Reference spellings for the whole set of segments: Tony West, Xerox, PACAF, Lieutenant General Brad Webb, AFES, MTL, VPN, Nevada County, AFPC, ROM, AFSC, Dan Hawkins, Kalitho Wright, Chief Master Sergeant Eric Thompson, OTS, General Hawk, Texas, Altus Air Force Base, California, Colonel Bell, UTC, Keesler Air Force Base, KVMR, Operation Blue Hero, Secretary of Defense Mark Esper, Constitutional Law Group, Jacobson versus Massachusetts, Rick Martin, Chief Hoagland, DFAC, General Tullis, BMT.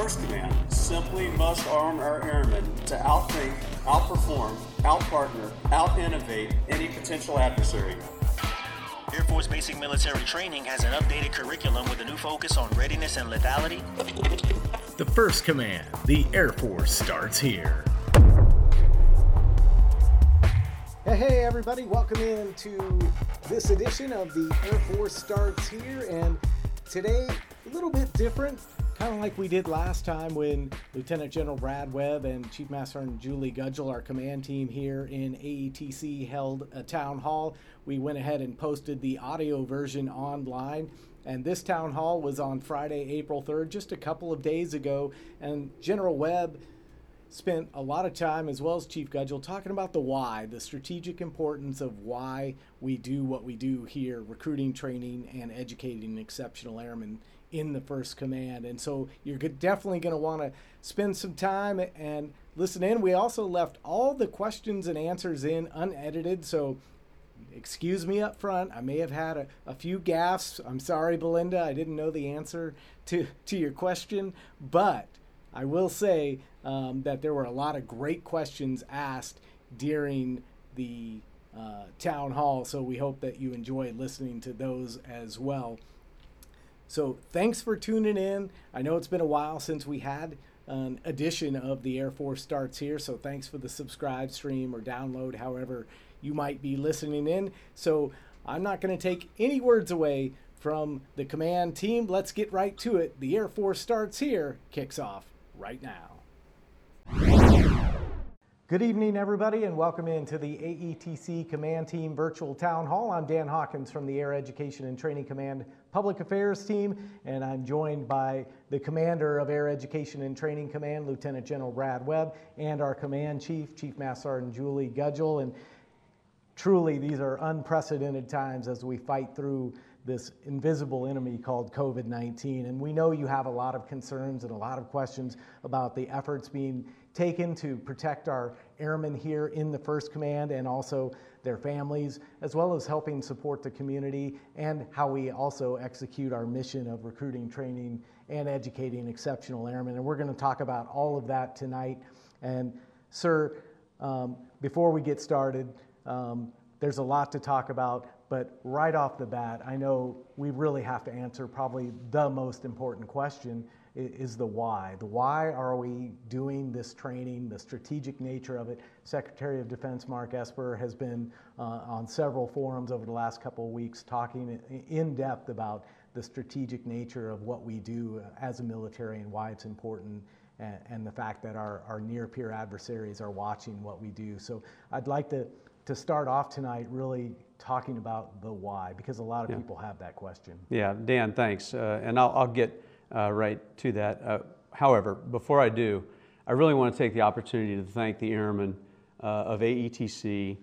First Command simply must arm our airmen to outthink, outperform, outpartner, out-innovate any potential adversary. Air Force Basic Military Training has an updated curriculum with a new focus on readiness and lethality. The First Command, the Air Force starts here. Hey everybody, welcome in to this edition of the Air Force Starts Here, and today a little bit different, kind of like we did last time when Lieutenant General Brad Webb and Chief Master Sergeant Julie Gudgel, our command team here in AETC, held a town hall. We went ahead and posted the audio version online, and this town hall was on Friday, April 3rd, just a couple of days ago, and General Webb spent a lot of time, as well as Chief Gudgel, talking about the why, the strategic importance of why we do what we do here, recruiting, training, and educating exceptional airmen in the First Command. And so you're definitely going to want to spend some time and listen in. We also left all the questions and answers in unedited, so excuse me up front. I may have had a few gasps. I'm sorry, Belinda, I didn't know the answer to your question, but I will say that there were a lot of great questions asked during the town hall, so we hope that you enjoy listening to those as well. So thanks for tuning in. I know it's been a while since we had an edition of the Air Force Starts Here, so thanks for the subscribe, stream, or download, however you might be listening in. So I'm not going to take any words away from the command team. Let's get right to it. The Air Force Starts Here kicks off right now. Good evening, everybody, and welcome into the AETC Command Team Virtual Town Hall. I'm Dan Hawkins from the Air Education and Training Command Public Affairs Team, and I'm joined by the Commander of Air Education and Training Command, Lieutenant General Brad Webb, and our Command Chief, Chief Master Sergeant Julie Gudgel. And truly, these are unprecedented times as we fight through this invisible enemy called COVID-19. And we know you have a lot of concerns and a lot of questions about the efforts being taken to protect our airmen here in the First Command and also their families, as well as helping support the community and how we also execute our mission of recruiting, training, and educating exceptional airmen. And we're going to talk about all of that tonight. And sir, before we get started, there's a lot to talk about, but right off the bat, I know we really have to answer probably the most important question is the why. The why are we doing this training, the strategic nature of it. Secretary of Defense Mark Esper has been on several forums over the last couple of weeks talking in depth about the strategic nature of what we do as a military and why it's important, and the fact that our near-peer adversaries are watching what we do. So I'd like to start off tonight really talking about the why, because a lot of people have that question. Yeah, Dan, thanks. And I'll get right to that. However, before I do, I really want to take the opportunity to thank the airmen of AETC,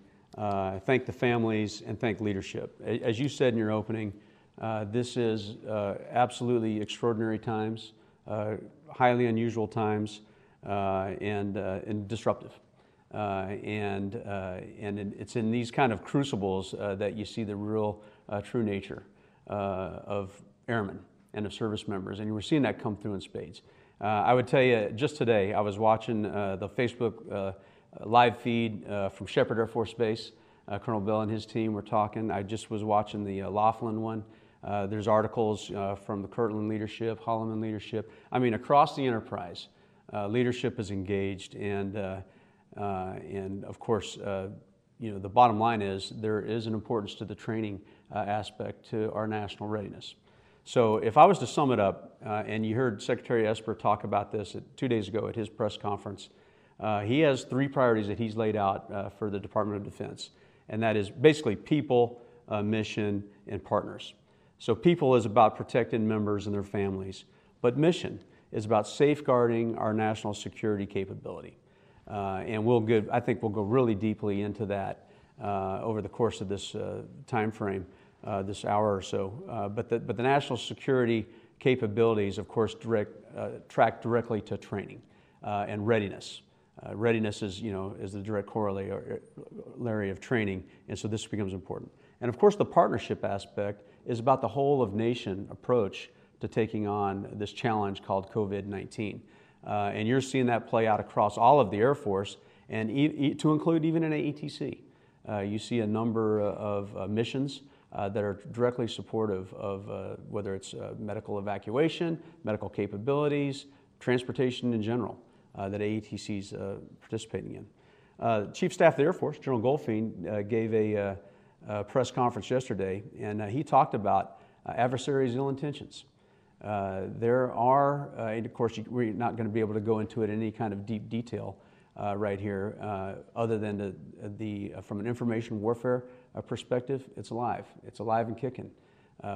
thank the families, and thank leadership. As you said in your opening, this is absolutely extraordinary times, highly unusual times, and disruptive. And it's in these kind of crucibles that you see the real true nature of airmen and of service members, and we're seeing that come through in spades. I would tell you, just today, I was watching the Facebook live feed from Shepherd Air Force Base. Colonel Bell and his team were talking. I just was watching the Laughlin one. There's articles from the Kirtland leadership, Holloman leadership. I mean, across the enterprise, leadership is engaged, and of course, you know, the bottom line is there is an importance to the training aspect to our national readiness. So if I was to sum it up, and you heard Secretary Esper talk about this 2 days ago at his press conference, he has three priorities that he's laid out for the Department of Defense, and that is basically people, mission, and partners. So people is about protecting members and their families, but mission is about safeguarding our national security capability. And I think we'll go really deeply into that over the course of this time frame, this hour or so. But the national security capabilities, of course, track directly to training and readiness. Readiness is the direct corollary of training, and so this becomes important. And of course, the partnership aspect is about the whole of nation approach to taking on this challenge called COVID-19. And you're seeing that play out across all of the Air Force, and to include even an AETC. You see a number of missions that are directly supportive of whether it's medical evacuation, medical capabilities, transportation in general, that AETC is participating in. Chief Staff of the Air Force, General Goldfein, gave a press conference yesterday, and he talked about adversaries' ill intentions. There are, and of course, we're not going to be able to go into it in any kind of deep detail right here, other than from an information warfare perspective, it's alive. It's alive and kicking.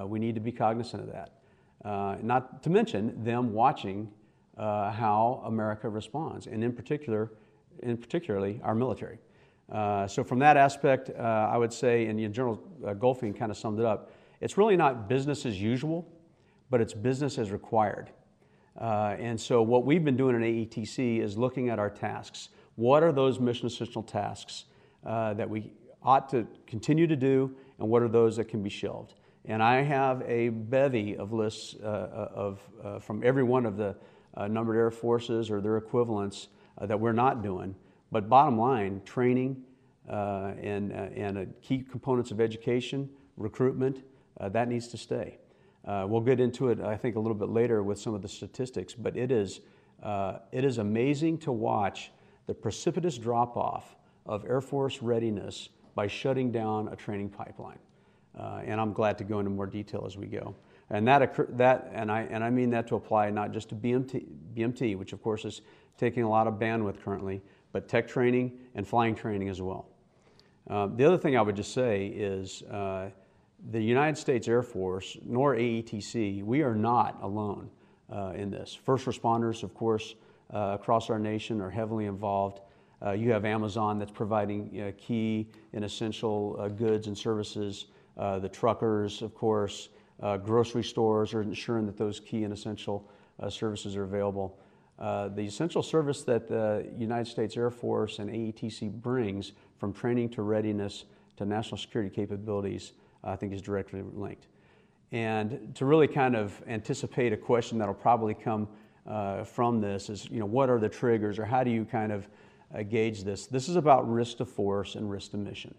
We need to be cognizant of that. Not to mention them watching how America responds, and in particularly our military. So from that aspect, I would say, and General Goldfein kind of summed it up, it's really not business as usual, but it's business as required. And so what we've been doing in AETC is looking at our tasks. What are those mission-essential tasks that we ought to continue to do, and what are those that can be shelved? And I have a bevy of lists from every one of the numbered Air Forces or their equivalents that we're not doing. But bottom line, training and key components of education, recruitment, that needs to stay. We'll get into it, I think, a little bit later with some of the statistics, but it is amazing to watch the precipitous drop-off of Air Force readiness by shutting down a training pipeline. And I'm glad to go into more detail as we go. And I mean that to apply not just to BMT, which of course is taking a lot of bandwidth currently, but tech training and flying training as well. The other thing I would just say is the United States Air Force, nor AETC, we are not alone in this. First responders, of course, across our nation are heavily involved. You have Amazon that's providing key and essential goods and services. The truckers, of course, grocery stores are ensuring that those key and essential services are available. The essential service that the United States Air Force and AETC brings, from training to readiness to national security capabilities, I think is directly linked. And to really kind of anticipate a question that'll probably come from this is, what are the triggers, or how do you kind of gauge this? This is about risk to force and risk to mission.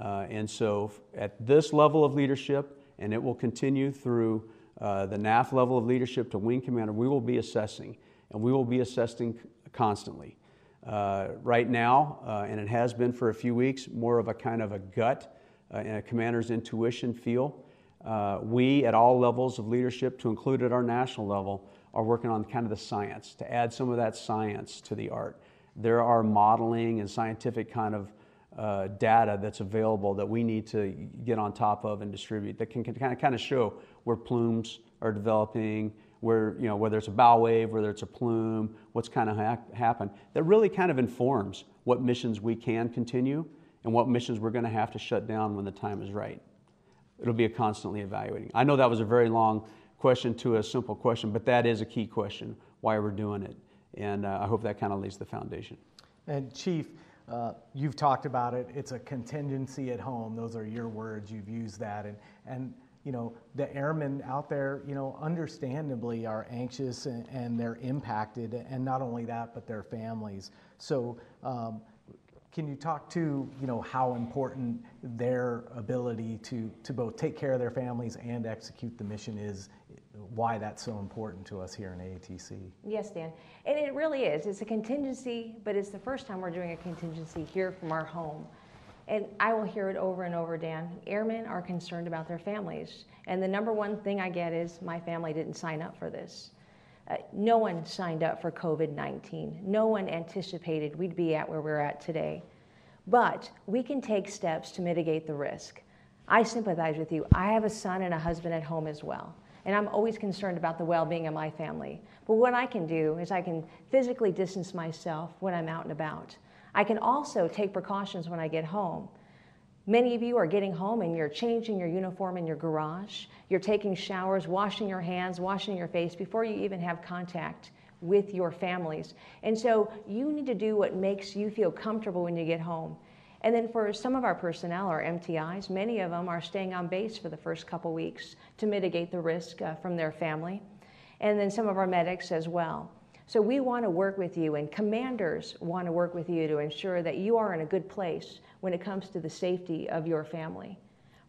And so at this level of leadership, and it will continue through the NAF level of leadership to wing commander, we will be assessing, and we will be assessing constantly. Right now, and it has been for a few weeks, more of a kind of a gut and a commander's intuition feel. We at all levels of leadership, to include at our national level, are working on kind of the science, to add some of that science to the art. There are modeling and scientific kind of data that's available that we need to get on top of and distribute, that can kind of show where plumes are developing, where, whether it's a bow wave, whether it's a plume, what's kind of happened. That really kind of informs what missions we can continue and what missions we're going to have to shut down when the time is right. It'll be a constantly evaluating. I know that was a very long question to a simple question, but that is a key question, why we're doing it. And I hope that kind of lays the foundation. And Chief, you've talked about it. It's a contingency at home. Those are your words. You've used that. And the airmen out there, understandably are anxious, and they're impacted. And not only that, but their families. So, can you talk to, how important their ability to both take care of their families and execute the mission is, why that's so important to us here in AETC? Yes, Dan. And it really is. It's a contingency, but it's the first time we're doing a contingency here from our home. And I will hear it over and over, Dan. Airmen are concerned about their families. And the number one thing I get is, my family didn't sign up for this. No one signed up for COVID-19. No one anticipated we'd be at where we're at today. But we can take steps to mitigate the risk. I sympathize with you. I have a son and a husband at home as well. And I'm always concerned about the well-being of my family. But what I can do is I can physically distance myself when I'm out and about. I can also take precautions when I get home. Many of you are getting home and you're changing your uniform in your garage. You're taking showers, washing your hands, washing your face before you even have contact with your families. And so you need to do what makes you feel comfortable when you get home. And then for some of our personnel, our MTIs, many of them are staying on base for the first couple weeks to mitigate the risk from their family. And then some of our medics as well. So we want to work with you, and commanders want to work with you to ensure that you are in a good place when it comes to the safety of your family.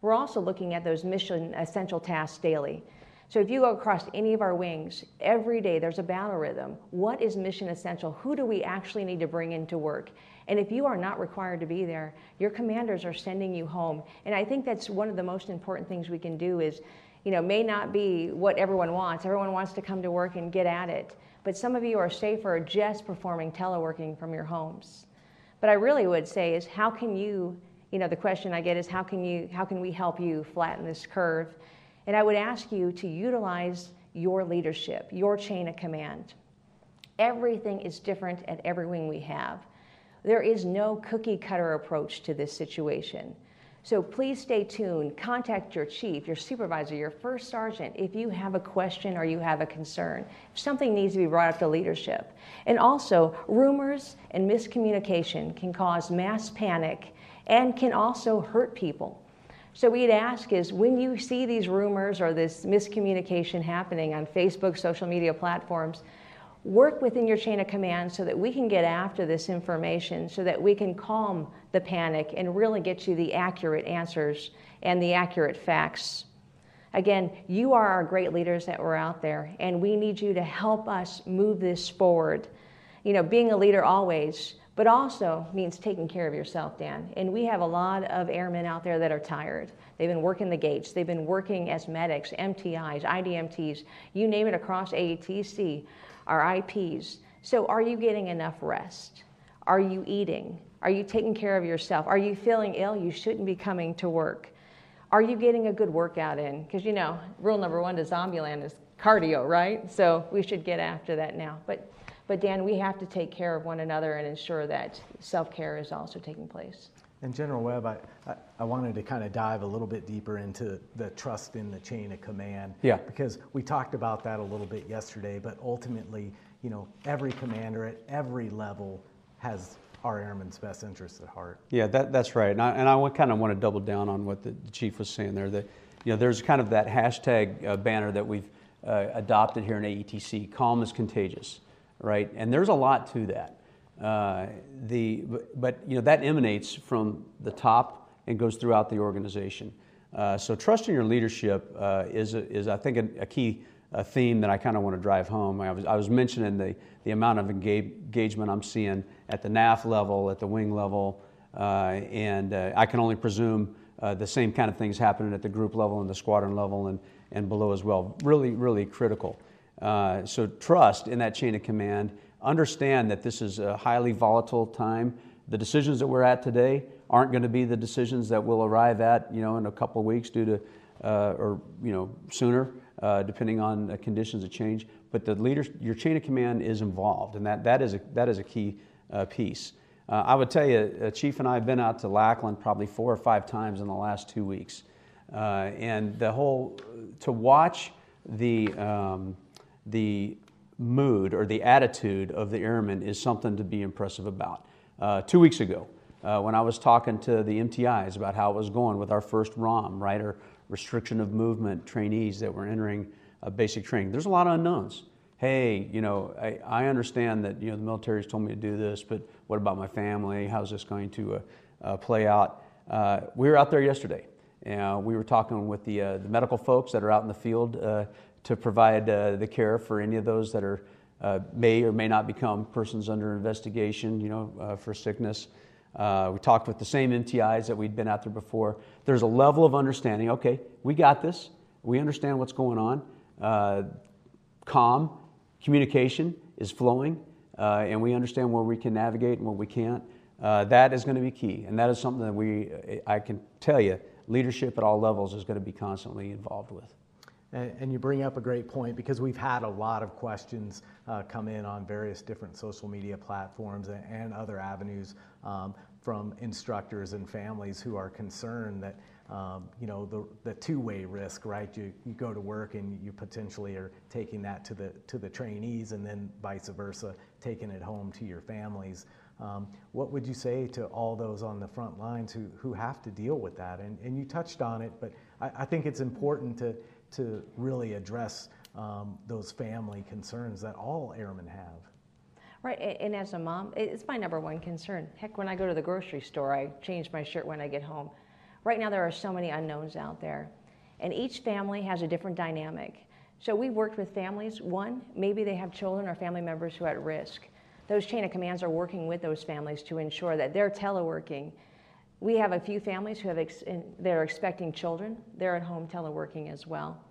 We're also looking at those mission essential tasks daily. So if you go across any of our wings, every day there's a battle rhythm. What is mission essential? Who do we actually need to bring into work? And if you are not required to be there, your commanders are sending you home. And I think that's one of the most important things we can do is, you know, may not be what everyone wants. Everyone wants to come to work and get at it. But some of you are safer just performing teleworking from your homes. But I really would say is how can you, you know, the question I get is how can we help you flatten this curve? And I would ask you to utilize your leadership, your chain of command. Everything is different at every wing we have. There is no cookie-cutter approach to this situation. So please stay tuned. Contact your chief, your supervisor, your first sergeant if you have a question or you have a concern. If something needs to be brought up to leadership. And also, rumors and miscommunication can cause mass panic and can also hurt people. So we'd ask is when you see these rumors or this miscommunication happening on Facebook, social media platforms, work within your chain of command so that we can get after this information so that we can calm the panic and really get you the accurate answers and the accurate facts. Again, you are our great leaders that were out there, and we need you to help us move this forward. You know, being a leader always, but also means taking care of yourself, Dan. And we have a lot of airmen out there that are tired. They've been working the gates. They've been working as medics, MTIs, IDMTs, you name it, across AETC, our IPs. So are you getting enough rest? Are you eating? Are you taking care of yourself? Are you feeling ill? You shouldn't be coming to work. Are you getting a good workout in? Because, you know, rule number one to Zombieland is cardio, right? So we should get after that now. But Dan, we have to take care of one another and ensure that self-care is also taking place. And General Webb, I wanted to kind of dive a little bit deeper into the trust in the chain of command. Yeah. Because we talked about that a little bit yesterday, but ultimately, you know, every commander at every level has our airmen's best interests at heart. Yeah, that's right. And I kind of want to double down on what the chief was saying there. That, you know, there's kind of that hashtag banner that we've adopted here in AETC, calm is contagious. Right, and there's a lot to that. But you know that emanates from the top and goes throughout the organization. So trust in your leadership is I think a key theme that I kind of want to drive home. I was mentioning the amount of engagement I'm seeing at the NAF level, at the wing level, and I can only presume the same kind of things happening at the group level and the squadron level and below as well. Really, really critical. So trust in that chain of command. Understand that this is a highly volatile time. The decisions that we're at today aren't going to be the decisions that we'll arrive at, you know, in a couple of weeks due to, or you know, sooner, depending on the conditions of change. But the leaders, your chain of command is involved, and that is a key piece. I would tell you, Chief and I have been out to Lackland probably 4 or 5 times in the last 2 weeks, and the whole to watch the mood or the attitude of the airmen is something to be impressive about. 2 weeks ago, when I was talking to the MTIs about how it was going with our first ROM, right, or restriction of movement trainees that were entering basic training, there's a lot of unknowns. Hey, you know, I understand that, you know, the military's told me to do this, but what about my family? How's this going to play out? We were out there yesterday, and we were talking with the medical folks that are out in the field to provide the care for any of those that are may or may not become persons under investigation, you know, for sickness. We talked with the same MTIs that we'd been out there before. There's a level of understanding. Okay, we got this. We understand what's going on. Calm communication is flowing, and we understand where we can navigate and where we can't. That is going to be key, and that is something that I can tell you, leadership at all levels is going to be constantly involved with. And you bring up a great point because we've had a lot of questions come in on various different social media platforms and other avenues from instructors and families who are concerned that, you know, the two-way risk, right? You go to work and you potentially are taking that to the trainees and then vice versa, taking it home to your families. What would you say to all those on the front lines who have to deal with that? And you touched on it, but I think it's important to really address those family concerns that all airmen have. Right, and as a mom, it's my number one concern. Heck, when I go to the grocery store, I change my shirt when I get home. Right now, there are so many unknowns out there, and each family has a different dynamic. So we worked with families. One, maybe they have children or family members who are at risk. Those chain of commands are working with those families to ensure that they're teleworking. We have a few families who have they're expecting children. They're at home teleworking as well.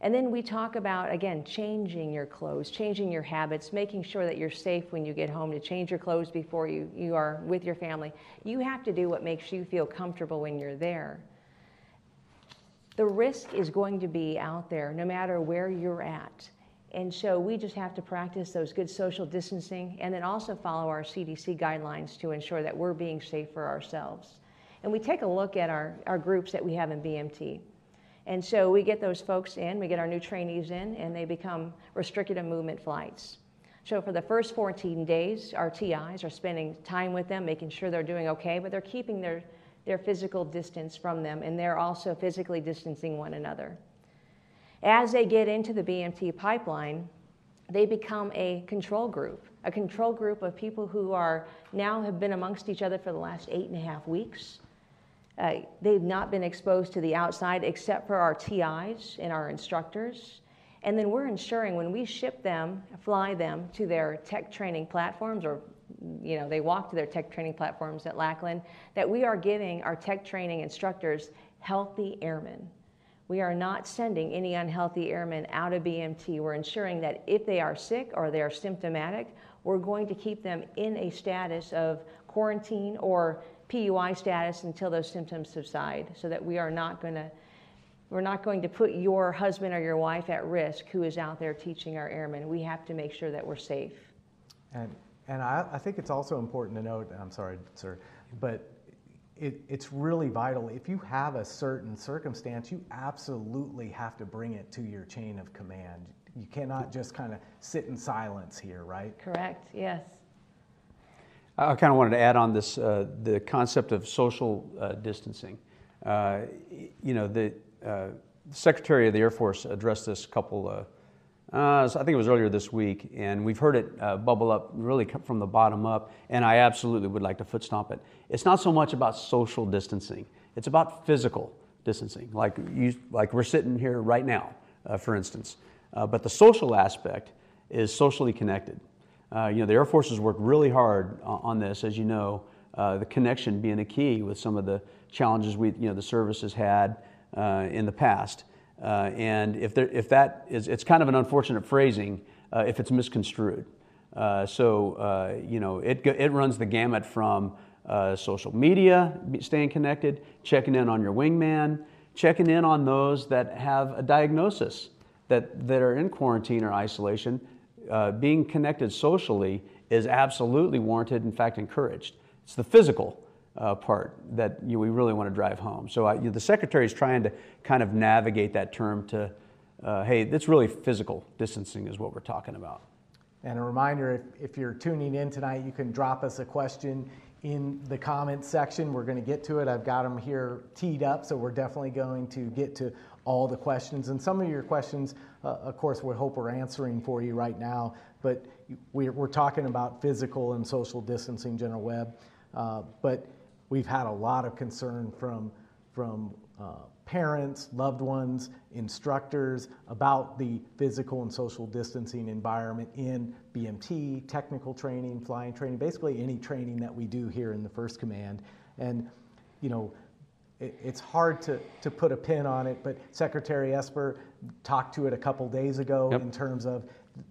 And then we talk about, again, changing your clothes, changing your habits, making sure that you're safe when you get home to change your clothes before you are with your family. You have to do what makes you feel comfortable when you're there. The risk is going to be out there no matter where you're at. And so we just have to practice those good social distancing and then also follow our CDC guidelines to ensure that we're being safe for ourselves. And we take a look at our groups that we have in BMT. And so we get those folks in, we get our new trainees in, and they become restricted and movement flights. So for the first 14 days, our TIs are spending time with them, making sure they're doing okay, but they're keeping their physical distance from them, and they're also physically distancing one another. As they get into the BMT pipeline, they become a control group of people who are now have been amongst each other for the last 8.5 weeks. They've not been exposed to the outside except for our TIs and our instructors. And then we're ensuring when we ship them, fly them to their tech training platforms, or they walk to their tech training platforms at Lackland, that we are giving our tech training instructors healthy airmen. We are not sending any unhealthy airmen out of BMT. We're ensuring that if they are sick or they are symptomatic, we're going to keep them in a status of quarantine or PUI status until those symptoms subside, so that we're not going to put your husband or your wife at risk who is out there teaching our airmen. We have to make sure that we're safe. And I think it's also important to note, I'm sorry, sir, but it's really vital. If you have a certain circumstance, you absolutely have to bring it to your chain of command. You cannot just kind of sit in silence here, right? Correct, yes. I kind of wanted to add on this, the concept of social distancing. The Secretary of the Air Force addressed this I think it was earlier this week, and we've heard it bubble up really from the bottom up, and I absolutely would like to foot stomp it. It's not so much about social distancing. It's about physical distancing, like we're sitting here right now, for instance. But the social aspect is socially connected. The Air Force has worked really hard on this, as you know, the connection being a key with some of the challenges the service has had in the past. And if that is, it's kind of an unfortunate phrasing if it's misconstrued. It runs the gamut from social media, staying connected, checking in on your wingman, checking in on those that have a diagnosis that are in quarantine or isolation. Being connected socially is absolutely warranted, in fact, encouraged. It's the physical part that we really want to drive home. So the Secretary is trying to kind of navigate that term to, hey, that's really physical distancing is what we're talking about. And a reminder, if you're tuning in tonight, you can drop us a question in the comment section. We're going to get to it. I've got them here teed up, so we're definitely going to get to all the questions. And some of your questions, of course, we hope we're answering for you right now, but we're talking about physical and social distancing, General Webb, but we've had a lot of concern from parents, loved ones, instructors about the physical and social distancing environment in BMT, technical training, flying training, basically any training that we do here in the First Command. And, it's hard to put a pin on it, but Secretary Esper talked to it a couple days ago. Yep. In terms of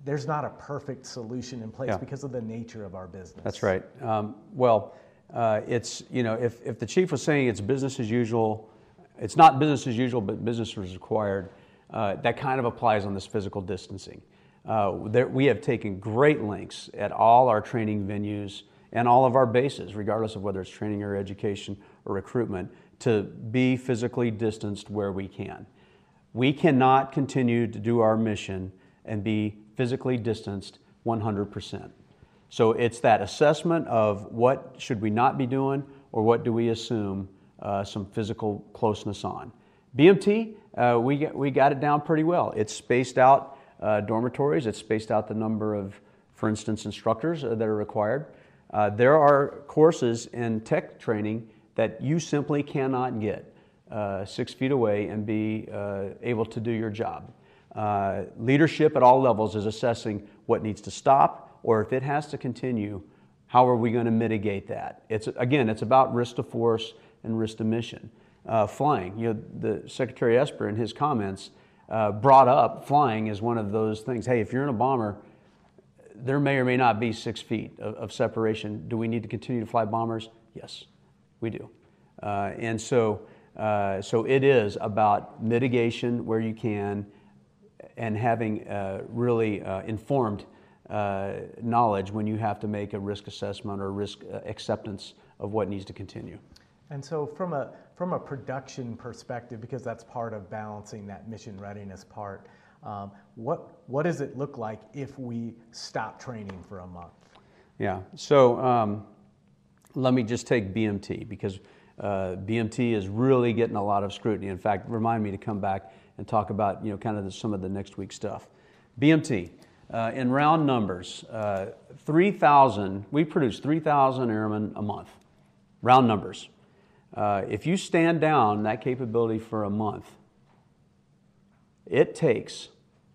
there's not a perfect solution in place. Yeah. Because of the nature of our business. That's right. It's, if the chief was saying it's business as usual, it's not business as usual, but business is required. That kind of applies on this physical distancing. We have taken great lengths at all our training venues and all of our bases, regardless of whether it's training or education or recruitment, to be physically distanced where we can. We cannot continue to do our mission and be physically distanced 100%. So it's that assessment of what should we not be doing or what do we assume some physical closeness on. BMT, we got it down pretty well. It's spaced out dormitories. It's spaced out the number of, for instance, instructors that are required. There are courses in tech training that you simply cannot get 6 feet away and be able to do your job. Leadership at all levels is assessing what needs to stop, or if it has to continue, how are we going to mitigate that? It's, again, it's about risk to force and risk to mission. Flying, you know, the Secretary Esper in his comments brought up flying as one of those things. Hey, if you're in a bomber, there may or may not be 6 feet of separation. Do we need to continue to fly bombers? Yes, we do. So it is about mitigation where you can and having really informed knowledge when you have to make a risk assessment or risk acceptance of what needs to continue. And so from a production perspective, because that's part of balancing that mission readiness part, what does it look like if we stop training for a month? Yeah, so let me just take BMT, because BMT is really getting a lot of scrutiny. In fact, remind me to come back and talk about, you know, kind of some of the next week stuff. BMT, in round numbers, 3,000, we produce 3,000 airmen a month, round numbers. If you stand down that capability for a month, it takes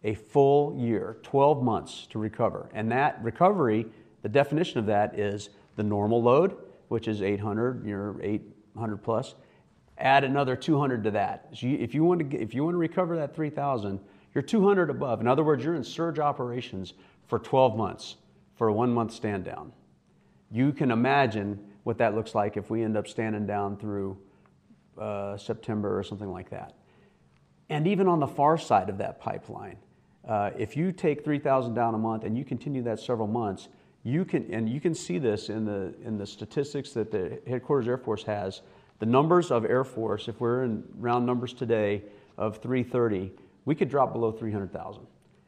a full year, 12 months to recover. And that recovery, the definition of that is the normal load, which is 800, you're 800 plus. Add another 200 to that. So if you want to recover that 3,000, you're 200 above. In other words, you're in surge operations for 12 months for a 1 month stand down. You can imagine what that looks like if we end up standing down through September or something like that. And even on the far side of that pipeline, if you take 3,000 down a month and you continue that several months, you can see this in the statistics that the headquarters Air Force has. The numbers of Air Force, if we're in round numbers today of 330, we could drop below 300,000.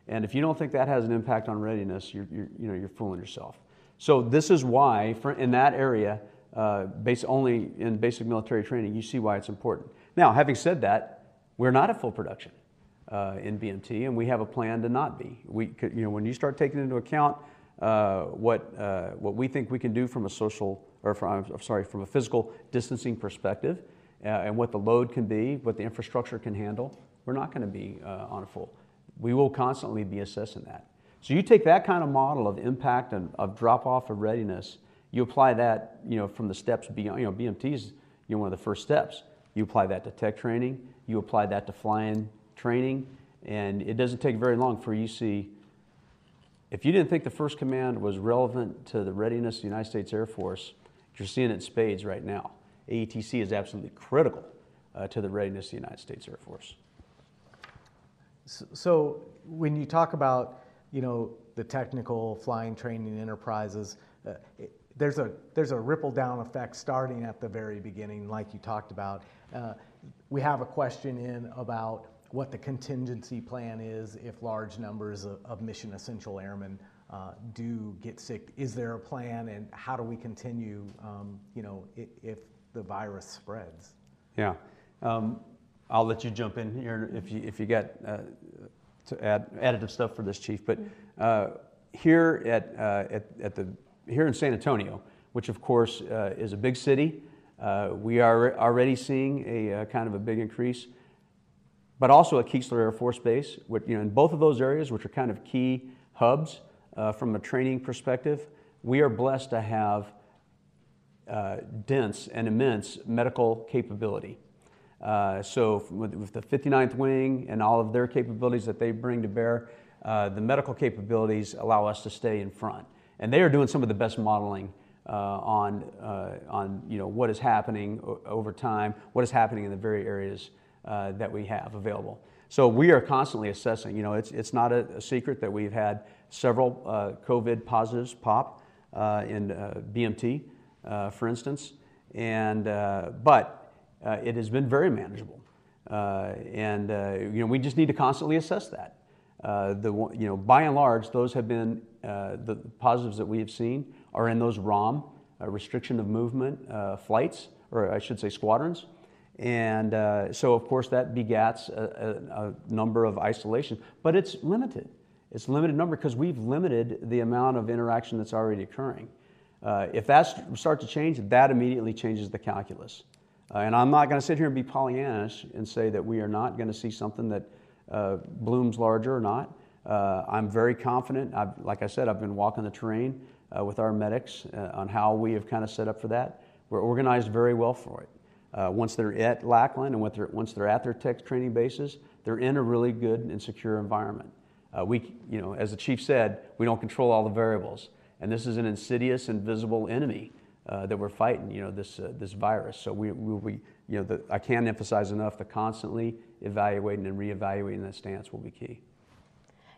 And if you don't think that has an impact on readiness, you're fooling yourself. So this is why in that area, only in basic military training, you see why it's important. Now, having said that, we're not at full production in BMT, and we have a plan to not be. We could, when you start taking into account what we think we can do from a from a physical distancing perspective, and what the load can be, what the infrastructure can handle, we're not going to be on a full. We will constantly be assessing that. So you take that kind of model of impact and of drop off of readiness, you apply that, from the steps beyond. BMT's one of the first steps. You apply that to tech training. You apply that to flying training, and it doesn't take very long for you see, if you didn't think the first command was relevant to the readiness of the United States Air Force, you're seeing it in spades right now. AETC is absolutely critical to the readiness of the United States Air Force. So when you talk about, the technical flying training enterprises, there's a ripple down effect starting at the very beginning, like you talked about. We have a question in about what the contingency plan is if large numbers of mission essential airmen do get sick. Is there a plan, and how do we continue, if the virus spreads? Yeah, I'll let you jump in here if you got to add additive stuff for this, Chief. But here here in San Antonio, which of course is a big city. We are already seeing a kind of a big increase, but also at Keesler Air Force Base, which, in both of those areas, which are kind of key hubs from a training perspective, we are blessed to have dense and immense medical capability. So with the 59th Wing and all of their capabilities that they bring to bear, the medical capabilities allow us to stay in front. And they are doing some of the best modeling on what is happening over time, what is happening in the very areas that we have available. So we are constantly assessing. It's not a secret that we've had several COVID positives pop in BMT, for instance, and but it has been very manageable, we just need to constantly assess that. By and large, those have been the positives that we have seen are in those ROM, restriction of movement flights, or I should say squadrons. And so, of course, that begats a number of isolations, but it's limited. It's a limited number because we've limited the amount of interaction that's already occurring. If that starts to change, that immediately changes the calculus. And I'm not going to sit here and be Pollyannish and say that we are not going to see something that blooms larger or not. I'm very confident. Like I said, I've been walking the terrain with our medics on how we have kind of set up for that. We're organized very well for it. Once they're at Lackland and once they're at their tech training bases, they're in a really good and secure environment. You know, as the chief said, we don't control all the variables, and this is an insidious, invisible enemy that we're fighting. You know, this virus. So I can't emphasize enough that constantly evaluating and reevaluating that stance will be key.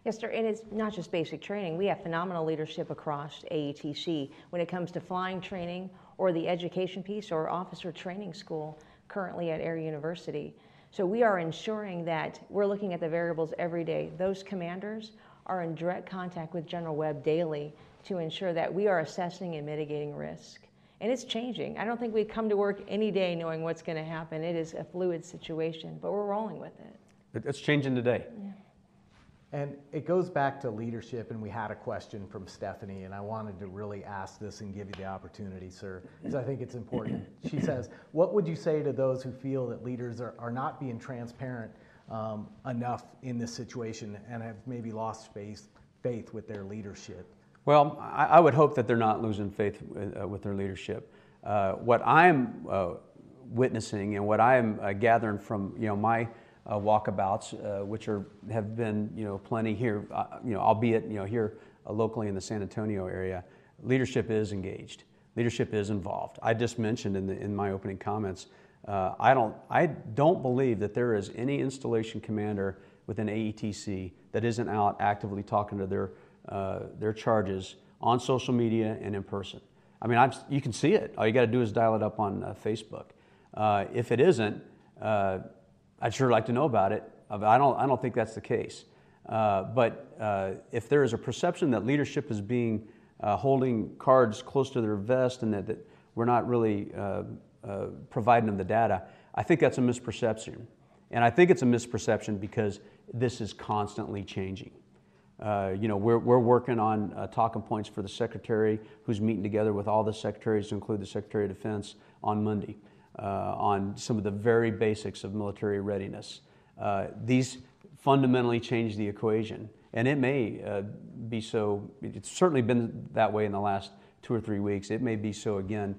Yes, sir, and it's not just basic training. We have phenomenal leadership across AETC when it comes to flying training or the education piece or officer training school currently at Air University. So we are ensuring that we're looking at the variables every day. Those commanders are in direct contact with General Webb daily to ensure that we are assessing and mitigating risk. And it's changing. I don't think we come to work any day knowing what's going to happen. It is a fluid situation, but we're rolling with it. It's changing today. Yeah. And it goes back to leadership, and we had a question from Stephanie, and I wanted to really ask this and give you the opportunity, sir, because I think it's important. She says, what would you say to those who feel that leaders are not being transparent enough in this situation and have maybe lost faith with their leadership? Well, I would hope that they're not losing faith with their leadership. What I'm witnessing and what I'm gathering from, you know, my walkabouts, which have been, you know, plenty here, you know, albeit, you know, here locally in the San Antonio area, leadership is engaged. Leadership is involved. I just mentioned in my opening comments, I don't believe that there is any installation commander within AETC that isn't out actively talking to their charges on social media and in person. I mean, you can see it. All you got to do is dial it up on Facebook. If it isn't, I'd sure like to know about it. I don't think that's the case. But if there is a perception that leadership is being holding cards close to their vest and that we're not really providing them the data, I think that's a misperception. And I think it's a misperception because this is constantly changing. You know, we're working on talking points for the secretary, who's meeting together with all the secretaries, to include the Secretary of Defense, on Monday. On some of the very basics of military readiness. These fundamentally change the equation, and it may be so. It's certainly been that way in the last 2 or 3 weeks. It may be so again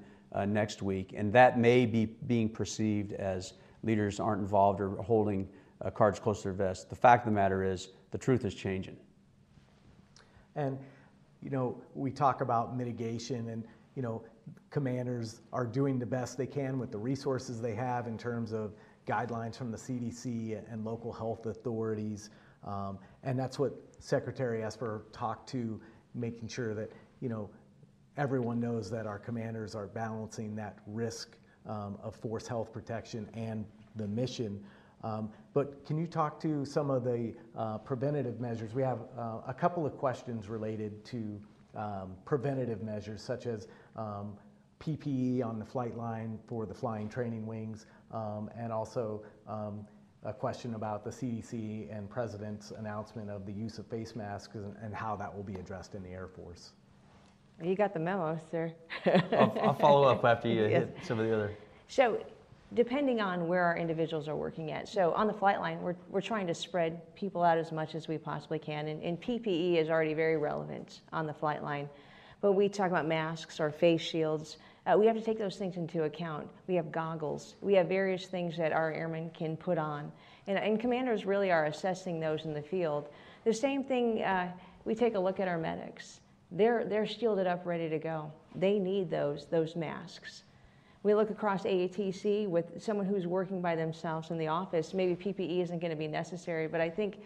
next week, and that may be being perceived as leaders aren't involved or holding cards close to their vest. The fact of the matter is the truth is changing. And, you know, we talk about mitigation, and, you know, commanders are doing the best they can with the resources they have in terms of guidelines from the CDC and local health authorities. And that's what Secretary Esper talked to, making sure that, you know, everyone knows that our commanders are balancing that risk of force health protection and the mission. But can you talk to some of the preventative measures? We have a couple of questions related to preventative measures, such as PPE on the flight line for the flying training wings, and also a question about the CDC and President's announcement of the use of face masks and how that will be addressed in the Air Force. You got the memo, sir. I'll follow up after you hit some of the other. So, depending on where our individuals are working at. So on the flight line, we're trying to spread people out as much as we possibly can, and PPE is already very relevant on the flight line. But we talk about masks or face shields. We have to take those things into account. We have goggles. We have various things that our airmen can put on. And commanders really are assessing those in the field. The same thing, we take a look at our medics. They're shielded up, ready to go. They need those masks. We look across AATC with someone who's working by themselves in the office. Maybe PPE isn't going to be necessary, but I think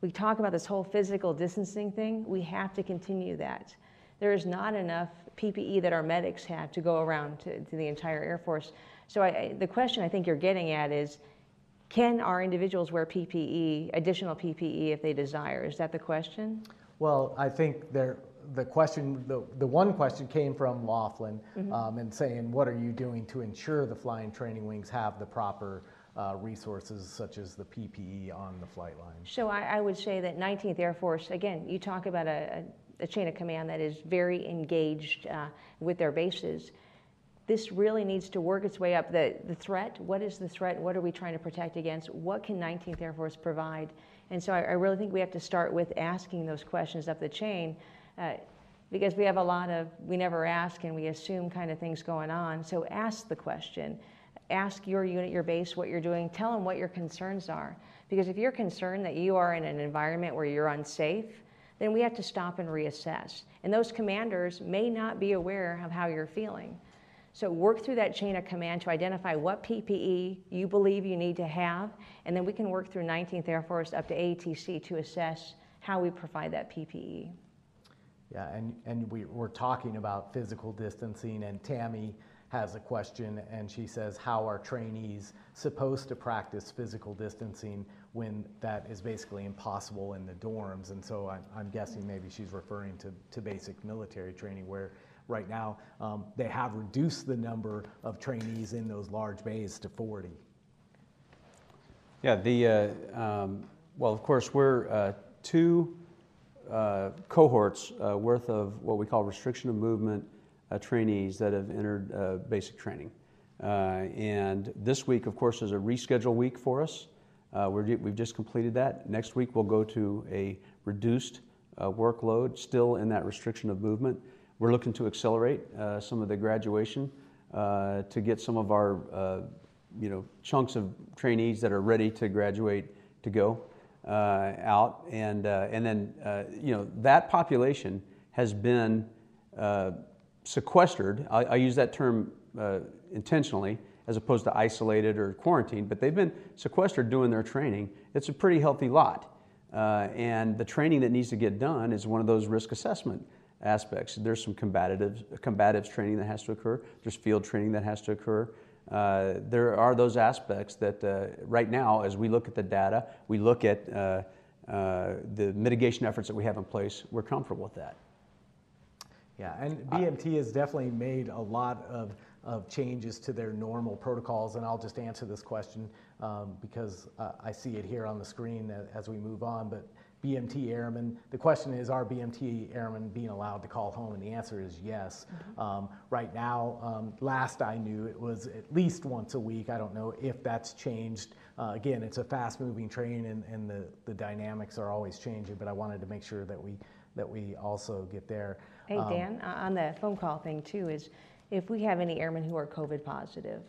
we talk about this whole physical distancing thing. We have to continue that. There is not enough PPE that our medics have to go around to the entire Air Force. So the question I think you're getting at is, can our individuals wear PPE, additional PPE if they desire? Is that the question? Well, I think the question, the one question came from Laughlin, and saying, what are you doing to ensure the flying training wings have the proper resources such as the PPE on the flight line? So I would say that 19th Air Force, again, you talk about a chain of command that is very engaged with their bases. This really needs to work its way up. The threat, what is the threat? What are we trying to protect against? What can 19th Air Force provide? And so I really think we have to start with asking those questions up the chain, because we have a lot of, we never ask and we assume kind of things going on. So ask the question. Ask your unit, your base, what you're doing. Tell them what your concerns are. Because if you're concerned that you are in an environment where you're unsafe, then we have to stop and reassess. And those commanders may not be aware of how you're feeling. So work through that chain of command to identify what PPE you believe you need to have, and then we can work through 19th Air Force up to AETC to assess how we provide that PPE. Yeah, and we're talking about physical distancing, and Tammy has a question, and she says, how are trainees supposed to practice physical distancing when that is basically impossible in the dorms? And so I'm guessing maybe she's referring to basic military training, where right now they have reduced the number of trainees in those large bays to 40. Yeah, well, of course, we're two cohorts worth of what we call restriction of movement trainees that have entered basic training. And this week, of course, is a reschedule week for us. We've just completed that. Next week, we'll go to a reduced workload, still in that restriction of movement. We're looking to accelerate some of the graduation to get some of our chunks of trainees that are ready to graduate to go out. And then, that population has been sequestered. I use that term intentionally, as opposed to isolated or quarantined, but they've been sequestered doing their training. It's a pretty healthy lot. And the training that needs to get done is one of those risk assessment aspects. There's some combatives training that has to occur. There's field training that has to occur. There are those aspects that right now, as we look at the data, we look at the mitigation efforts that we have in place, we're comfortable with that. Yeah, and BMT has definitely made a lot of changes to their normal protocols, and I'll just answer this question because I see it here on the screen as we move on. But BMT airmen, the question is, are BMT airmen being allowed to call home? And the answer is yes. Right now, last I knew, it was at least once a week. I don't know if that's changed. Again, it's a fast-moving train, and the dynamics are always changing, but I wanted to make sure that we also get there. Hey, Dan, on the phone call thing, too, is if we have any airmen who are COVID positive,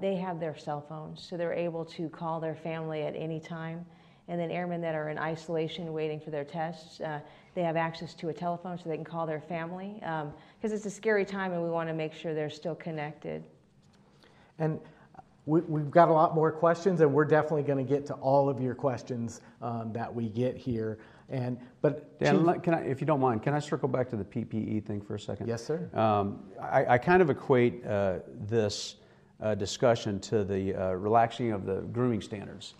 they have their cell phones, so they're able to call their family at any time. And then airmen that are in isolation waiting for their tests, they have access to a telephone so they can call their family, because it's a scary time and we want to make sure they're still connected. And we've got a lot more questions, and we're definitely going to get to all of your questions that we get here. But Dan, can I, if you don't mind, can I circle back to the PPE thing for a second? Yes, sir. I kind of equate this discussion to the relaxing of the grooming standards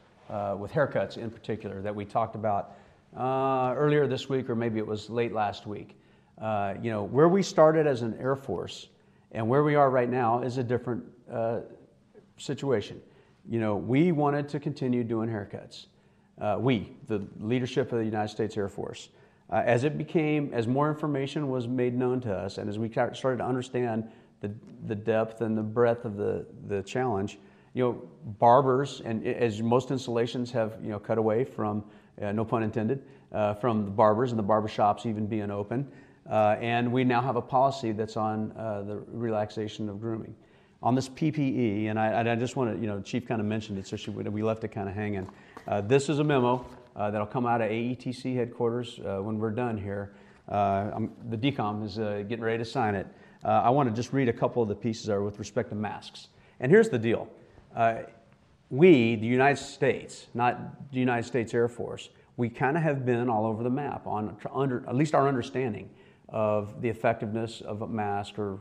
with haircuts in particular that we talked about earlier this week, or maybe it was late last week. Where we started as an Air Force and where we are right now is a different situation. We wanted to continue doing haircuts. The leadership of the United States Air Force. As more information was made known to us, and as we started to understand the depth and the breadth of the challenge, barbers, and as most installations have, cut away from, no pun intended, from the barbers and the barbershops even being open. And we now have a policy that's on the relaxation of grooming. On this PPE, and I just want to, Chief kind of mentioned it, so we left it kind of hanging. This is a memo that'll come out of AETC headquarters when we're done here. The DCOM is getting ready to sign it. I want to just read a couple of the pieces with respect to masks. And here's the deal. We, the United States, not the United States Air Force, we kind of have been all over the map on at least our understanding of the effectiveness of a mask, or,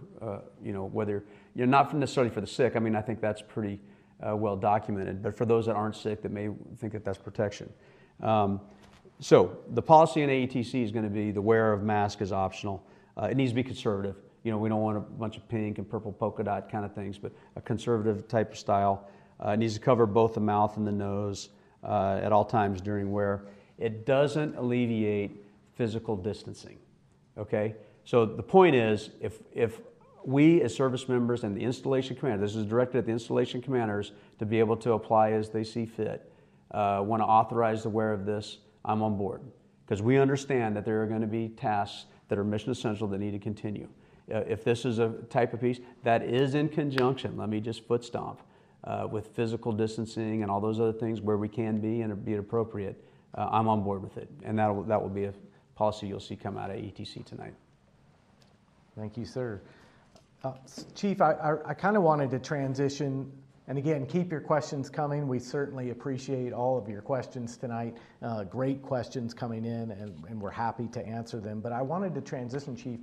whether you're not necessarily for the sick. I think that's pretty well documented, but for those that aren't sick that may think that that's protection. So the policy in AETC is going to be the wear of mask is optional. It needs to be conservative. You know, we don't want a bunch of pink and purple polka dot kind of things, but a conservative type of style. It needs to cover both the mouth and the nose at all times during wear. It doesn't alleviate physical distancing, okay? So the point is, if we as service members and the installation commander, this is directed at the installation commanders to be able to apply as they see fit, want to authorize the wear of this, I'm on board. Because we understand that there are going to be tasks that are mission essential that need to continue. If this is a type of piece that is in conjunction, let me just foot stomp, with physical distancing and all those other things where we can be and be appropriate, I'm on board with it. And that will be a policy you'll see come out of AETC tonight. Thank you, sir. Chief, I kind of wanted to transition, and again, keep your questions coming. We certainly appreciate all of your questions tonight. Great questions coming in, and we're happy to answer them. But I wanted to transition, Chief,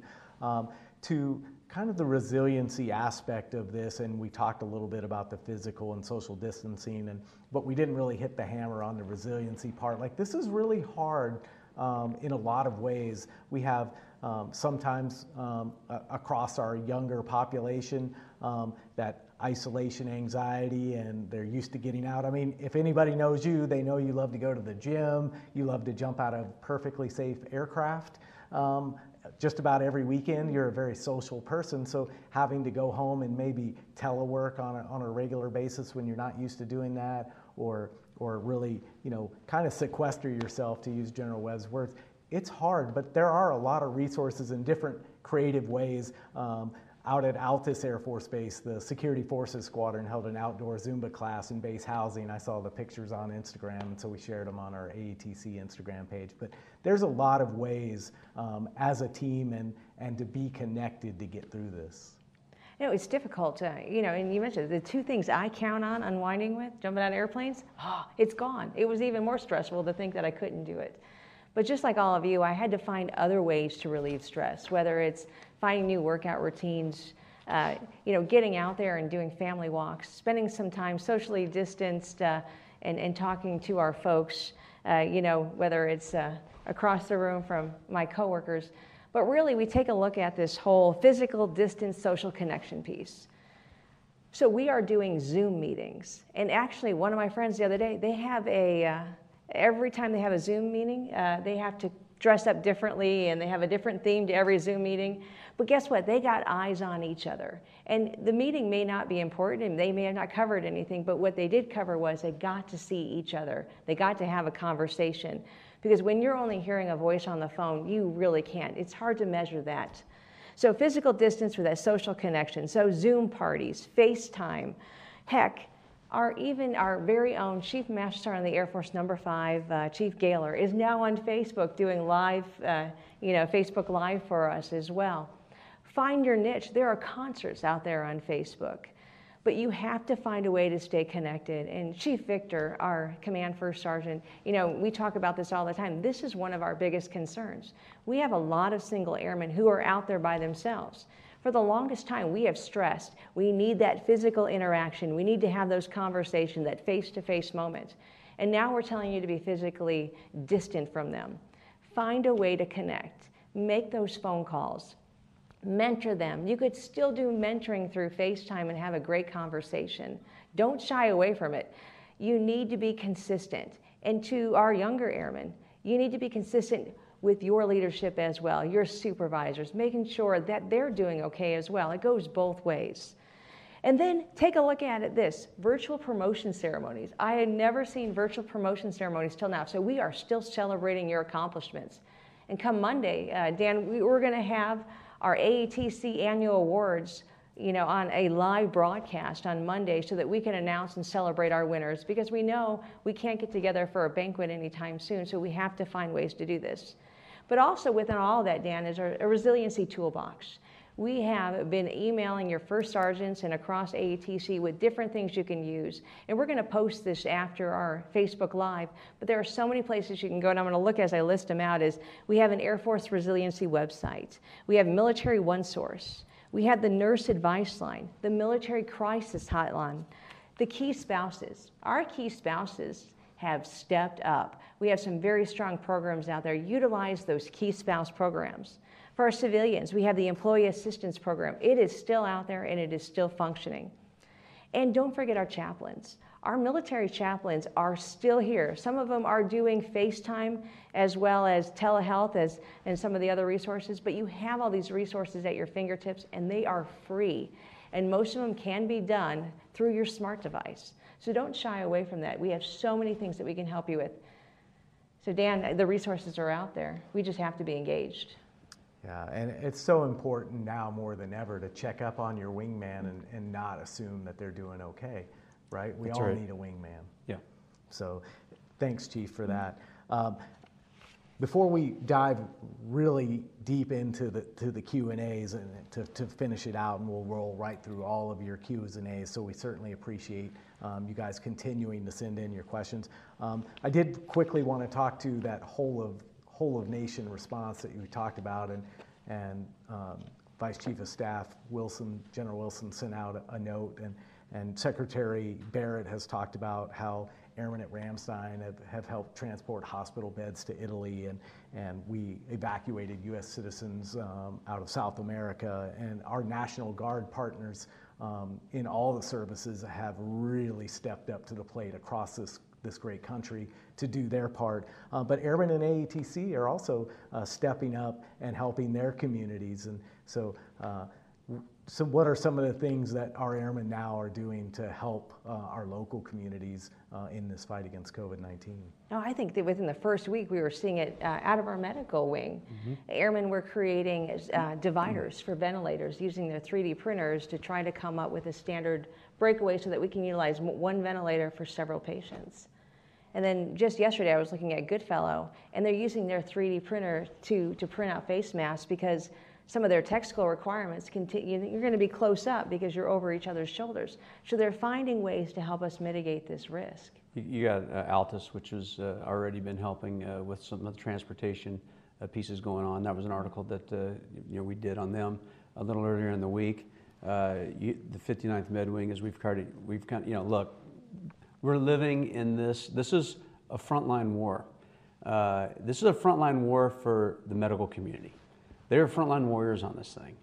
to kind of the resiliency aspect of this, and we talked a little bit about the physical and social distancing, but we didn't really hit the hammer on the resiliency part. Like, this is really hard in a lot of ways. We have sometimes across our younger population that isolation anxiety, and they're used to getting out. I mean, if anybody knows you, they know you love to go to the gym, you love to jump out of perfectly safe aircraft. Just about every weekend, you're a very social person, so having to go home and maybe telework on a regular basis when you're not used to doing that, or really, you know, kind of sequester yourself, to use General Webb's words, it's hard. But there are a lot of resources in different creative ways. Out at Altus Air Force Base, the Security Forces Squadron held an outdoor Zumba class in base housing. I saw the pictures on Instagram, and so we shared them on our AETC Instagram page. But there's a lot of ways as a team and to be connected to get through this. You know, it's difficult, you know, and you mentioned the two things I count on unwinding with, jumping on airplanes, it's gone. It was even more stressful to think that I couldn't do it. But just like all of you, I had to find other ways to relieve stress, whether it's finding new workout routines, you know, getting out there and doing family walks, spending some time socially distanced and talking to our folks, you know, whether it's across the room from my coworkers. But really, we take a look at this whole physical distance social connection piece. So we are doing Zoom meetings. And actually, one of my friends the other day, they have a, every time they have a Zoom meeting, they have to dress up differently, and they have a different theme to every Zoom meeting. But guess what? They got eyes on each other. And the meeting may not be important, and they may have not covered anything, but what they did cover was they got to see each other. They got to have a conversation. Because when you're only hearing a voice on the phone, you really can't. It's hard to measure that. So physical distance with that social connection. So Zoom parties, FaceTime, heck, even our very own Chief Master Sergeant of the Air Force #5, Chief Gaylor, is now on Facebook doing live, you know, Facebook Live for us as well. Find your niche. There are concerts out there on Facebook, but you have to find a way to stay connected. And Chief Victor, our Command First Sergeant, you know, we talk about this all the time. This is one of our biggest concerns. We have a lot of single airmen who are out there by themselves. For the longest time, we have stressed, we need that physical interaction, we need to have those conversations, that face-to-face moment. And now we're telling you to be physically distant from them. Find a way to connect, make those phone calls, mentor them. You could still do mentoring through FaceTime and have a great conversation. Don't shy away from it. You need to be consistent. And to our younger airmen, you need to be consistent with your leadership as well, your supervisors, making sure that they're doing okay as well. It goes both ways. And then take a look at this, virtual promotion ceremonies. I had never seen virtual promotion ceremonies till now, so we are still celebrating your accomplishments. And come Monday, Dan, we're gonna have our AETC annual awards, you know, on a live broadcast on Monday so that we can announce and celebrate our winners, because we know we can't get together for a banquet anytime soon, so we have to find ways to do this. But also within all that, Dan, is a resiliency toolbox. We have been emailing your first sergeants and across AETC with different things you can use. And we're gonna post this after our Facebook Live, but there are so many places you can go, and I'm gonna look as I list them out. Is we have an Air Force resiliency website. We have Military OneSource. We have the Nurse Advice Line, the Military Crisis Hotline, the Key Spouses. Our Key Spouses have stepped up. We have some very strong programs out there. Utilize those key spouse programs. For our civilians, we have the Employee Assistance Program. It is still out there and it is still functioning. And don't forget our chaplains. Our military chaplains are still here. Some of them are doing FaceTime as well as telehealth and some of the other resources, but you have all these resources at your fingertips and they are free. And most of them can be done through your smart device. So don't shy away from that. We have so many things that we can help you with. So Dan, the resources are out there. We just have to be engaged. Yeah, and it's so important now more than ever to check up on your wingman and not assume that they're doing okay, right? We all need a wingman. Yeah. So thanks, Chief, for that. Before we dive really deep into the Q&As and to finish it out, and we'll roll right through all of your Q's and A's, so we certainly appreciate you guys continuing to send in your questions. I did quickly want to talk to that whole of nation response that you talked about, and Vice Chief of Staff Wilson, General Wilson, sent out a note, and Secretary Barrett has talked about how Airmen at Ramstein have helped transport hospital beds to Italy, and we evacuated U.S. citizens out of South America, and our National Guard partners in all the services have really stepped up to the plate across this great country to do their part. But Airmen and AETC are also stepping up and helping their communities. And so, so what are some of the things that our airmen now are doing to help our local communities in this fight against COVID-19? No, I think that within the first week, we were seeing it out of our medical wing. Mm-hmm. Airmen were creating dividers for ventilators using their 3D printers to try to come up with a standard breakaway so that we can utilize one ventilator for several patients. And then just yesterday, I was looking at Goodfellow, and they're using their 3D printer to print out face masks because some of their technical requirements continue. You're going to be close up because you're over each other's shoulders. So they're finding ways to help us mitigate this risk. You got Altus, which has already been helping with some of the transportation pieces going on. That was an article that we did on them a little earlier in the week. The 59th Med Wing, as we've kind of, look, we're living in this is a frontline war. This is a frontline war for the medical community. They're frontline warriors on this thing.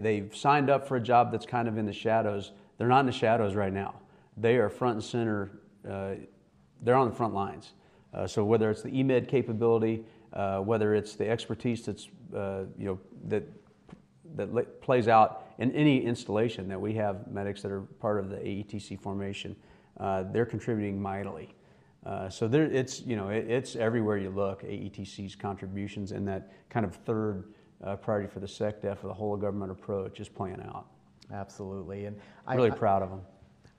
They've signed up for a job that's kind of in the shadows. They're not in the shadows right now. They are front and center. They're on the front lines. So whether it's the EMED capability, whether it's the expertise that's, that plays out in any installation that we have medics that are part of the AETC formation, they're contributing mightily. So there, it's everywhere you look, AETC's contributions and that kind of third priority for the SecDef, for the whole government approach is playing out. Absolutely. And I'm really proud of them.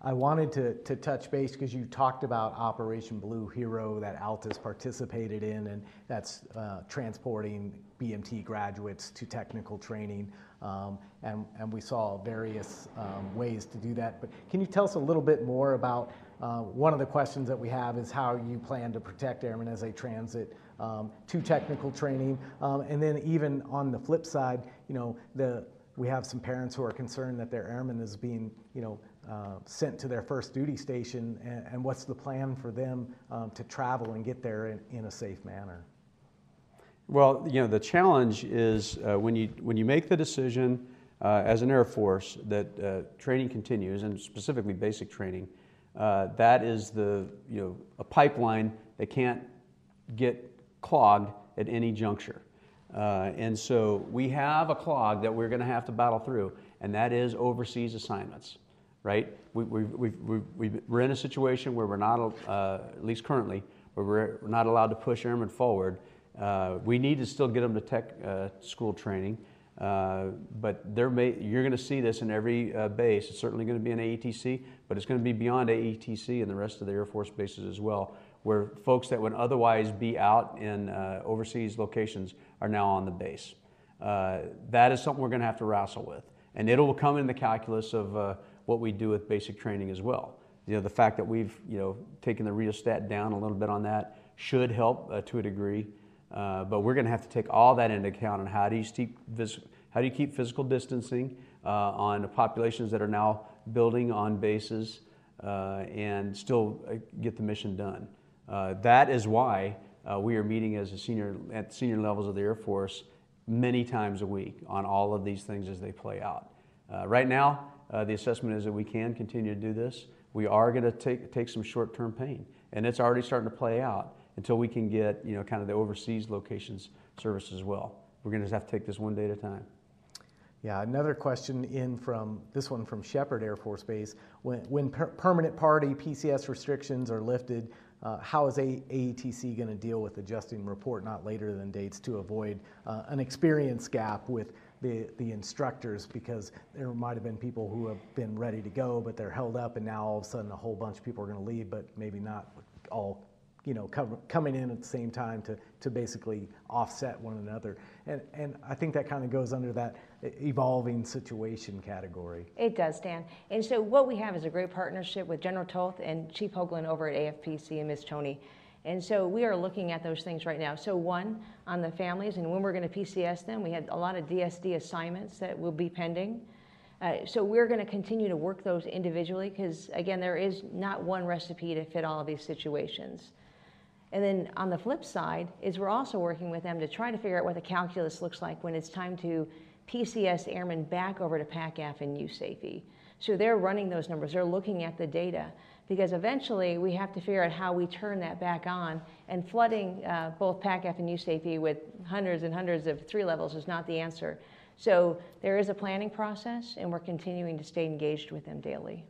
I wanted to touch base because you talked about Operation Blue Hero that Altus participated in, and that's transporting BMT graduates to technical training, and we saw various ways to do that. But can you tell us a little bit more about one of the questions that we have is how you plan to protect airmen as they transit to technical training, and then even on the flip side, we have some parents who are concerned that their airman is being, sent to their first duty station, and what's the plan for them to travel and get there in a safe manner? Well, the challenge is when you make the decision as an Air Force that training continues, and specifically basic training, that is a pipeline that can't get clogged at any juncture. And so we have a clog that we're going to have to battle through, and that is overseas assignments. Right? We're in a situation where we're not, at least currently, where we're not allowed to push airmen forward. We need to still get them to tech school training, but you're going to see this in every base. It's certainly going to be an AETC, but it's going to be beyond AETC and the rest of the Air Force bases as well, where folks that would otherwise be out in overseas locations are now on the base. That is something we're going to have to wrestle with, and it will come in the calculus of what we do with basic training as well. The fact that we've taken the rheostat down a little bit on that should help to a degree, but we're going to have to take all that into account on how do you keep physical distancing on the populations that are now building on bases, and still get the mission done. That is why we are meeting as a at senior levels of the Air Force many times a week on all of these things as they play out. Right now, the assessment is that we can continue to do this. We are going to take some short-term pain, and it's already starting to play out until we can get, you know, kind of the overseas locations service as well. We're going to just have to take this one day at a time. Yeah, another question in from, this one from Shepherd Air Force Base. When permanent party PCS restrictions are lifted, how is AETC going to deal with adjusting report not later than dates to avoid an experience gap with the instructors, because there might have been people who have been ready to go, but they're held up, and now all of a sudden a whole bunch of people are going to leave, but maybe not all, you know, coming in at the same time to basically offset one another. And I think that kind of goes under that evolving situation category. It does, Dan. And so what we have is a great partnership with General Tullis and Chief Hoagland over at AFPC and Ms. Tony. And so we are looking at those things right now. So one, on the families and when we're going to PCS them, we had a lot of DSD assignments that will be pending. So we're going to continue to work those individually because, again, there is not one recipe to fit all of these situations. And then on the flip side is we're also working with them to try to figure out what the calculus looks like when it's time to PCS airmen back over to PACAF and USAFE. So they're running those numbers. They're looking at the data because eventually we have to figure out how we turn that back on, and flooding both PACAF and USAFE with hundreds and hundreds of three levels is not the answer. So there is a planning process, and we're continuing to stay engaged with them daily.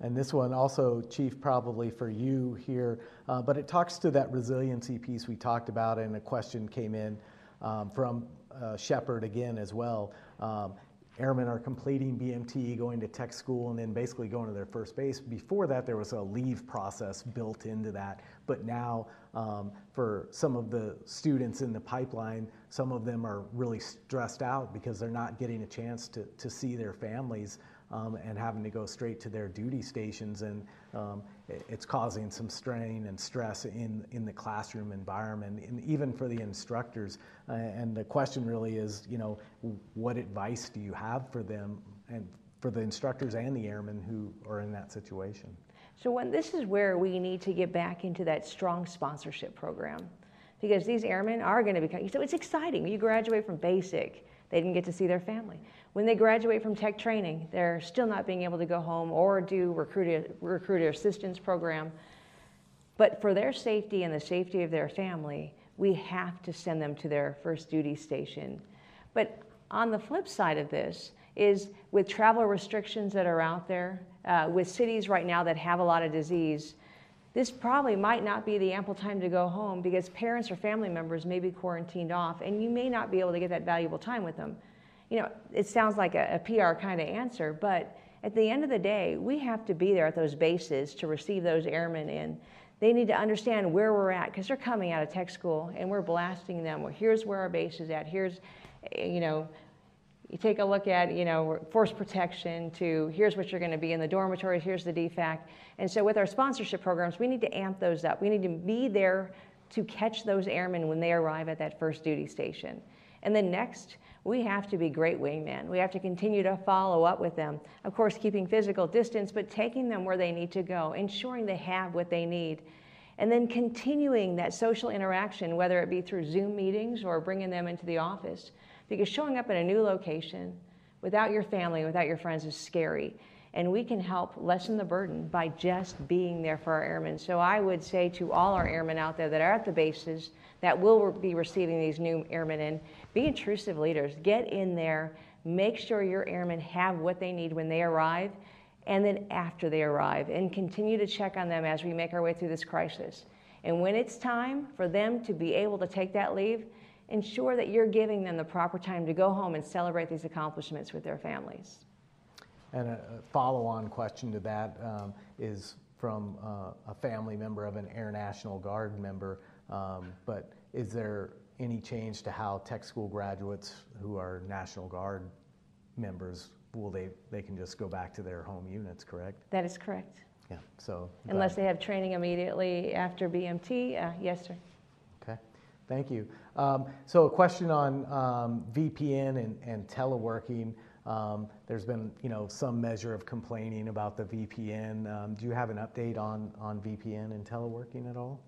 And this one also, Chief, probably for you here, but it talks to that resiliency piece we talked about, and a question came in from Shepherd again as well. Airmen are completing BMT, going to tech school, and then basically going to their first base. Before that, there was a leave process built into that. But now, for some of the students in the pipeline, some of them are really stressed out because they're not getting a chance to see their families and having to go straight to their duty stations. And it's causing some strain and stress in the classroom environment, and even for the instructors. And the question really is, you know, what advice do you have for them and for the instructors and the airmen who are in that situation? So this is where we need to get back into that strong sponsorship program, because these airmen are going to become, so it's exciting. You graduate from basic, they didn't get to see their family. When they graduate from tech training, they're still not being able to go home or do recruiter assistance program. But for their safety and the safety of their family, we have to send them to their first duty station. But on the flip side of this is with travel restrictions that are out there, with cities right now that have a lot of disease, this probably might not be the ample time to go home because parents or family members may be quarantined off, and you may not be able to get that valuable time with them. You know, it sounds like a PR kind of answer, but at the end of the day, we have to be there at those bases to receive those airmen in. They need to understand where we're at, because they're coming out of tech school and we're blasting them. Well, here's where our base is at. Here's, you know, you take a look at, you know, force protection to here's what you're going to be in the dormitories, here's the DFAC. And so with our sponsorship programs, we need to amp those up. We need to be there to catch those airmen when they arrive at that first duty station. And then next, we have to be great wingmen. We have to continue to follow up with them. Of course, keeping physical distance, but taking them where they need to go, ensuring they have what they need. And then continuing that social interaction, whether it be through Zoom meetings or bringing them into the office. Because showing up in a new location without your family, without your friends is scary. And we can help lessen the burden by just being there for our airmen. So I would say to all our airmen out there that are at the bases that will be receiving these new airmen in, be intrusive leaders. Get in there, make sure your airmen have what they need when they arrive, and then after they arrive, and continue to check on them as we make our way through this crisis. And when it's time for them to be able to take that leave, ensure that you're giving them the proper time to go home and celebrate these accomplishments with their families. And a follow-on question to that is from a family member of an Air National Guard member, but is there any change to how tech school graduates who are National Guard members, will they can just go back to their home units, correct? That is correct. Yeah, so. Unless they have training immediately after BMT, yes, sir. Thank you. So a question on VPN and teleworking. There's been, some measure of complaining about the VPN. Do you have an update on VPN and teleworking at all?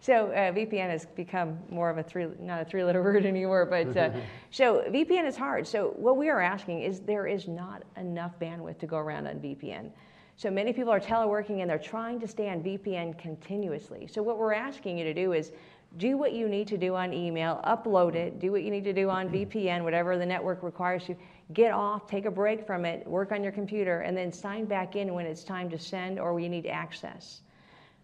So VPN has become more of a not a three-letter word anymore, but so VPN is hard. So what we are asking is there is not enough bandwidth to go around on VPN. So many people are teleworking and they're trying to stay on VPN continuously. So what we're asking you to do is do what you need to do on email, upload it, do what you need to do on VPN, whatever the network requires you, get off, take a break from it, work on your computer, and then sign back in when it's time to send or you need access.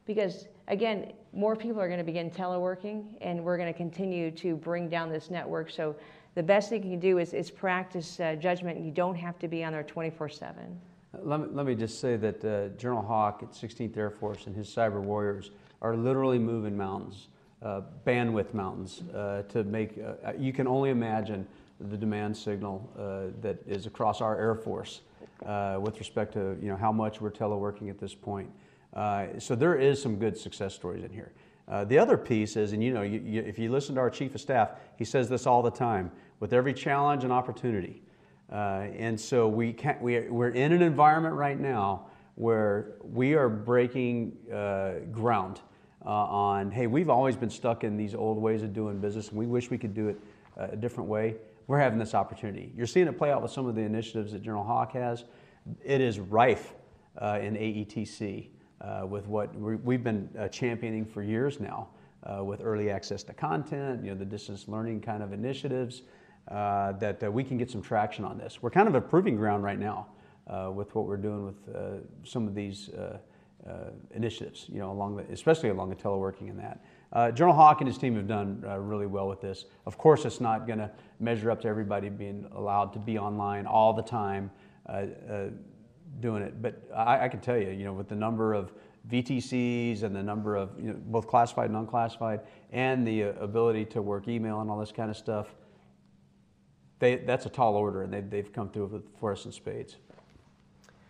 Because again, more people are going to begin teleworking, and we're going to continue to bring down this network. So the best thing you can do is practice judgment, and you don't have to be on there 24/7. Let me just say that General Hawk at 16th Air Force and his cyber warriors are literally moving mountains, bandwidth mountains, to make, you can only imagine the demand signal that is across our Air Force with respect to how much we're teleworking at this point. So there is some good success stories in here. The other piece is, and if you listen to our Chief of Staff, he says this all the time, with every challenge and opportunity. And so we're in an environment right now where we are breaking ground on, hey, we've always been stuck in these old ways of doing business, and we wish we could do it a different way. We're having this opportunity. You're seeing it play out with some of the initiatives that General Hawk has. It is rife in AETC. With what we've been championing for years now, with early access to content, the distance learning kind of initiatives, that we can get some traction on this. We're kind of a proving ground right now with what we're doing with some of these initiatives, especially along the teleworking and that. General Hawk and his team have done really well with this. Of course, it's not going to measure up to everybody being allowed to be online all the time. Doing it, but I can tell you, with the number of VTCs and the number of both classified and unclassified, and the ability to work email and all this kind of stuff, that's a tall order, and they've come through for us in spades.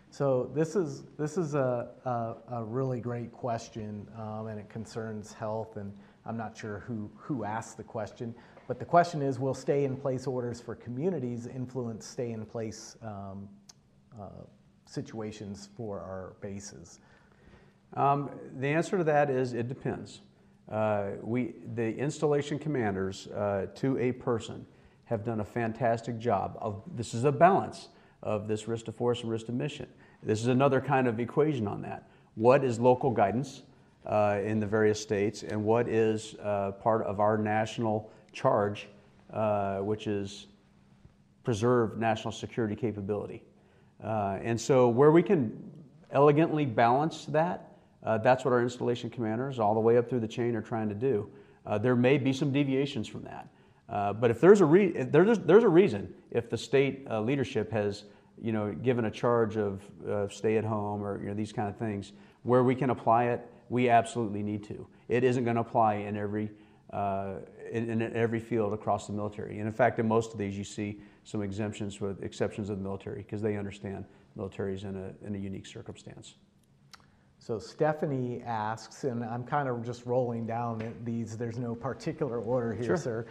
So this is a really great question, and it concerns health, and I'm not sure who asked the question, but the question is, will stay-in-place orders for communities influence stay-in-place situations for our bases? The answer to that is it depends. The installation commanders, to a person, have done a fantastic job of, this is a balance of this risk to force and risk to mission. This is another kind of equation on that. What is local guidance in the various states, and what is part of our national charge, which is preserve national security capability? And so where we can elegantly balance that, that's what our installation commanders all the way up through the chain are trying to do. There may be some deviations from that. But if there's a reason if the state leadership has given a charge of stay at home or these kind of things, where we can apply it, we absolutely need to. It isn't going to apply in every in every field across the military. And in fact, in most of these, you see some exemptions with exceptions of the military, because they understand the military is in a unique circumstance. So Stephanie asks, and I'm kind of just rolling down these, there's no particular order here, sure, sir.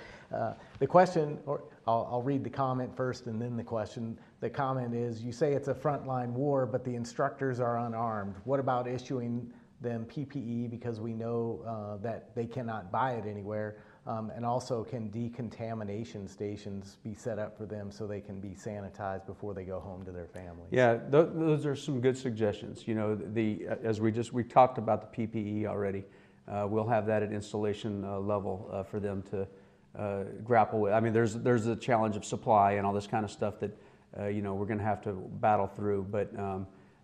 The question, or I'll read the comment first and then the question. The comment is, you say it's a frontline war, but the instructors are unarmed. What about issuing them PPE, because we know that they cannot buy it anywhere? And also, can decontamination stations be set up for them so they can be sanitized before they go home to their families? Yeah, those are some good suggestions. As we talked about the PPE already, we'll have that at installation level for them to grapple with. I mean, there's the challenge of supply and all this kind of stuff that we're going to have to battle through. But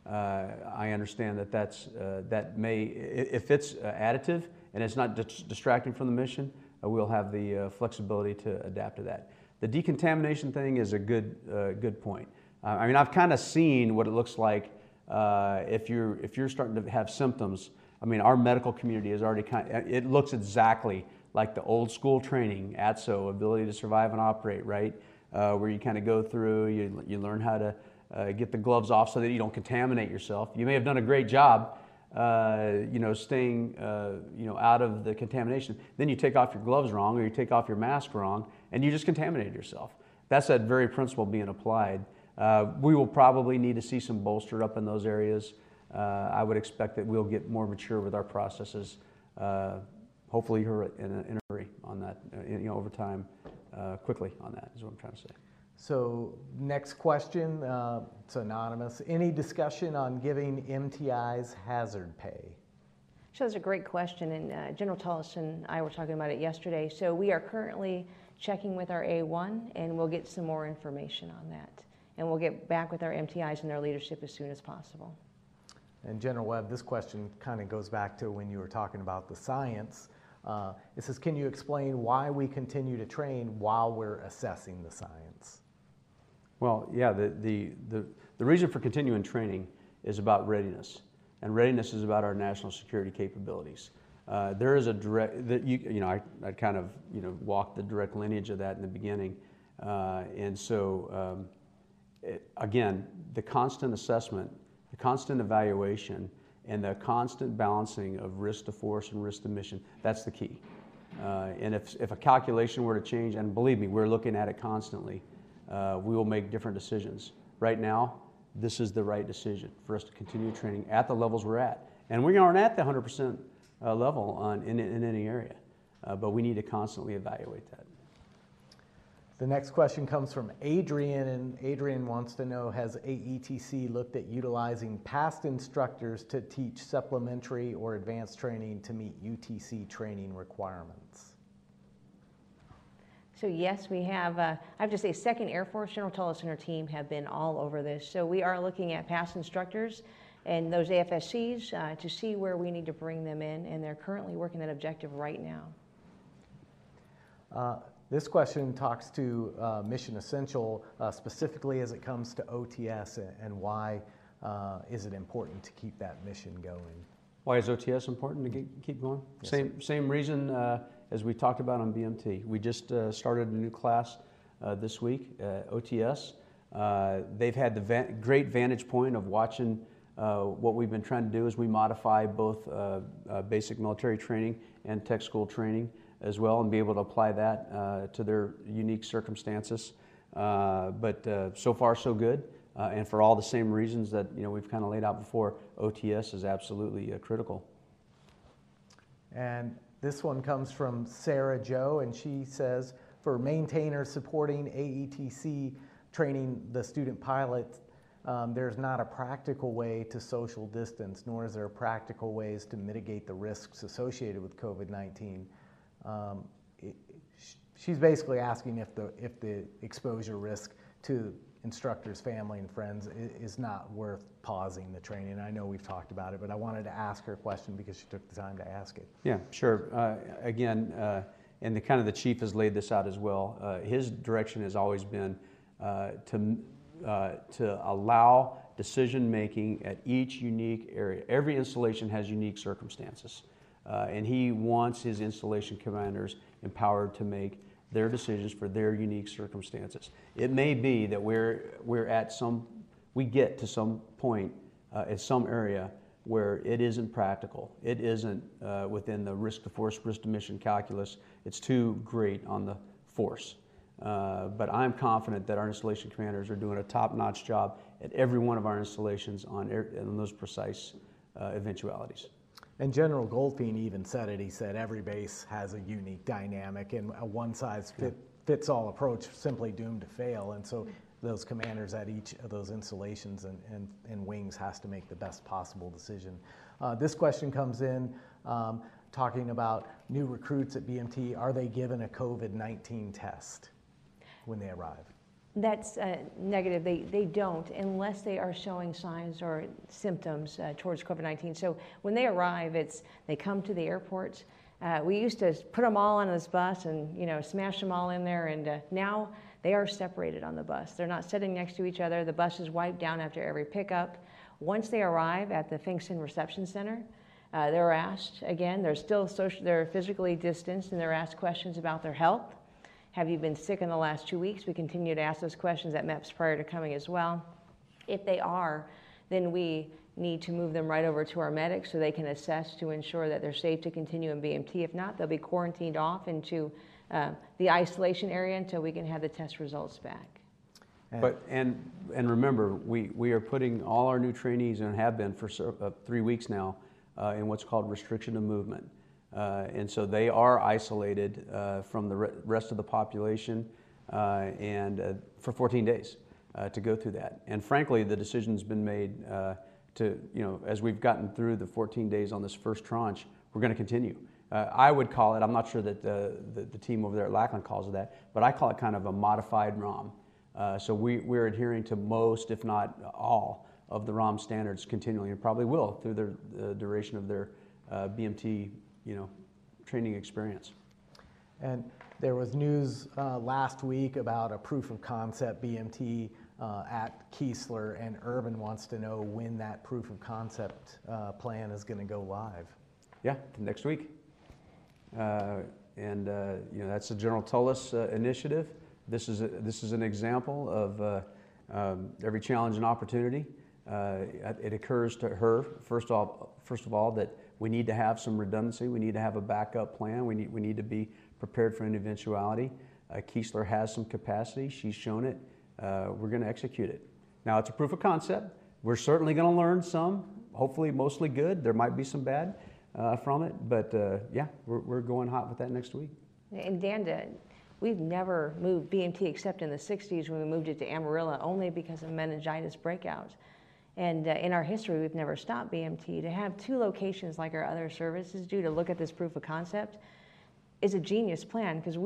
I understand that that may, if it's additive and it's not distracting from the mission, we'll have the flexibility to adapt to that. The decontamination thing is a good point. I mean, I've kind of seen what it looks like if you're starting to have symptoms. I mean, our medical community is already it looks exactly like the old school training, ATSO, ability to survive and operate, right? Where you kind of go through, you learn how to get the gloves off so that you don't contaminate yourself. You may have done a great job, staying, out of the contamination. Then you take off your gloves wrong, or you take off your mask wrong, and you just contaminated yourself. that's that very principle being applied. We will probably need to see some bolster up in those areas. I would expect that we'll get more mature with our processes. Hopefully you're in a hurry on that, over time, quickly on that is what I'm trying to say. So next question, it's anonymous. Any discussion on giving MTIs hazard pay? Sure, that's a great question, and General Tullis and I were talking about it yesterday. So we are currently checking with our A1, and we'll get some more information on that. And we'll get back with our MTIs and their leadership as soon as possible. And General Webb, this question kind of goes back to when you were talking about the science. It says, can you explain why we continue to train while we're assessing the science? Well, yeah, the reason for continuing training is about readiness, and readiness is about our national security capabilities. There is a direct, I kind of, walked the direct lineage of that in the beginning, and so again, the constant assessment, the constant evaluation, and the constant balancing of risk to force and risk to mission, that's the key. And if a calculation were to change, and believe me, we're looking at it constantly, we will make different decisions. Right now, this is the right decision for us to continue training at the levels we're at. And we aren't at the 100% level in any area, but we need to constantly evaluate that. The next question comes from Adrian, and Adrian wants to know, has AETC looked at utilizing past instructors to teach supplementary or advanced training to meet UTC training requirements? So yes, we have, I have to say, 2nd Air Force, General Tullis and her team have been all over this. So we are looking at past instructors and those AFSCs to see where we need to bring them in, and they're currently working that objective right now. This question talks to Mission Essential, specifically as it comes to OTS, and why is it important to keep that mission going? Why is OTS important to keep going? Yes, same reason as we talked about on BMT. We just started a new class this week, OTS. They've had the great vantage point of watching what we've been trying to do as we modify both basic military training and tech school training as well, and be able to apply that to their unique circumstances. But so far, so good. And for all the same reasons that we've kind of laid out before, OTS is absolutely critical. And this one comes from Sarah Joe, and she says, for maintainers supporting AETC training the student pilots, there's not a practical way to social distance, nor is there practical ways to mitigate the risks associated with COVID-19. She's basically asking if the exposure risk to instructors, family, and friends is not worth pausing the training. I know we've talked about it, but I wanted to ask her a question because she took the time to ask it. Yeah, sure. Again, and the chief has laid this out as well. His direction has always been to allow decision making at each unique area. Every installation has unique circumstances. And he wants his installation commanders empowered to make their decisions for their unique circumstances. It may be that we get to some point in some area where it isn't practical. It isn't within the risk to force, risk to mission calculus. It's too great on the force. But I'm confident that our installation commanders are doing a top-notch job at every one of our installations on those precise eventualities. And General Goldfein even said it. He said every base has a unique dynamic, and a one-size-fits-all approach simply doomed to fail. And so those commanders at each of those installations and wings has to make the best possible decision. This question comes in talking about new recruits at BMT. Are they given a COVID-19 test when they arrive? That's negative. They don't, unless they are showing signs or symptoms towards COVID-19. So when they arrive, they come to the airports. We used to put them all on this bus and smash them all in there, and now they are separated on the bus. They're not sitting next to each other. The bus is wiped down after every pickup. Once they arrive at the Finkson Reception Center, they're asked again. They're still they're physically distanced, and they're asked questions about their health. Have you been sick in the last 2 weeks? We continue to ask those questions at MEPS prior to coming as well. If they are, then we need to move them right over to our medics so they can assess to ensure that they're safe to continue in BMT. If not, they'll be quarantined off into the isolation area until we can have the test results back. But, and remember, we are putting all our new trainees, and have been for 3 weeks now, in what's called restriction of movement. And so they are isolated from the rest of the population for 14 days to go through that. And frankly, the decision's been made to, you know, as we've gotten through the 14 days on this first tranche, we're going to continue. I would call it, I'm not sure that the team over there at Lackland calls it that, but I call it kind of a modified ROM. So we're adhering to most, if not all, of the ROM standards continually, and probably will through the duration of their BMT, you know, training experience. And there was news last week about a proof of concept BMT at Keesler, and Urban wants to know when that proof of concept plan is going to go live. Yeah, next week. You know, that's the General Tullis initiative. This is an example of every challenge and opportunity. It occurs to her first of all that we need to have some redundancy. We need to have a backup plan. We need to be prepared for an eventuality. Keesler has some capacity. She's shown it. We're going to execute it. Now it's a proof of concept. We're certainly going to learn some. Hopefully, mostly good. There might be some bad from it, but yeah, we're going hot with that next week. And Dan did. We've never moved BMT except in the 60s when we moved it to Amarillo, only because of meningitis breakouts. And in our history, we've never stopped BMT. To have two locations like our other services do to look at this proof of concept is a genius plan, because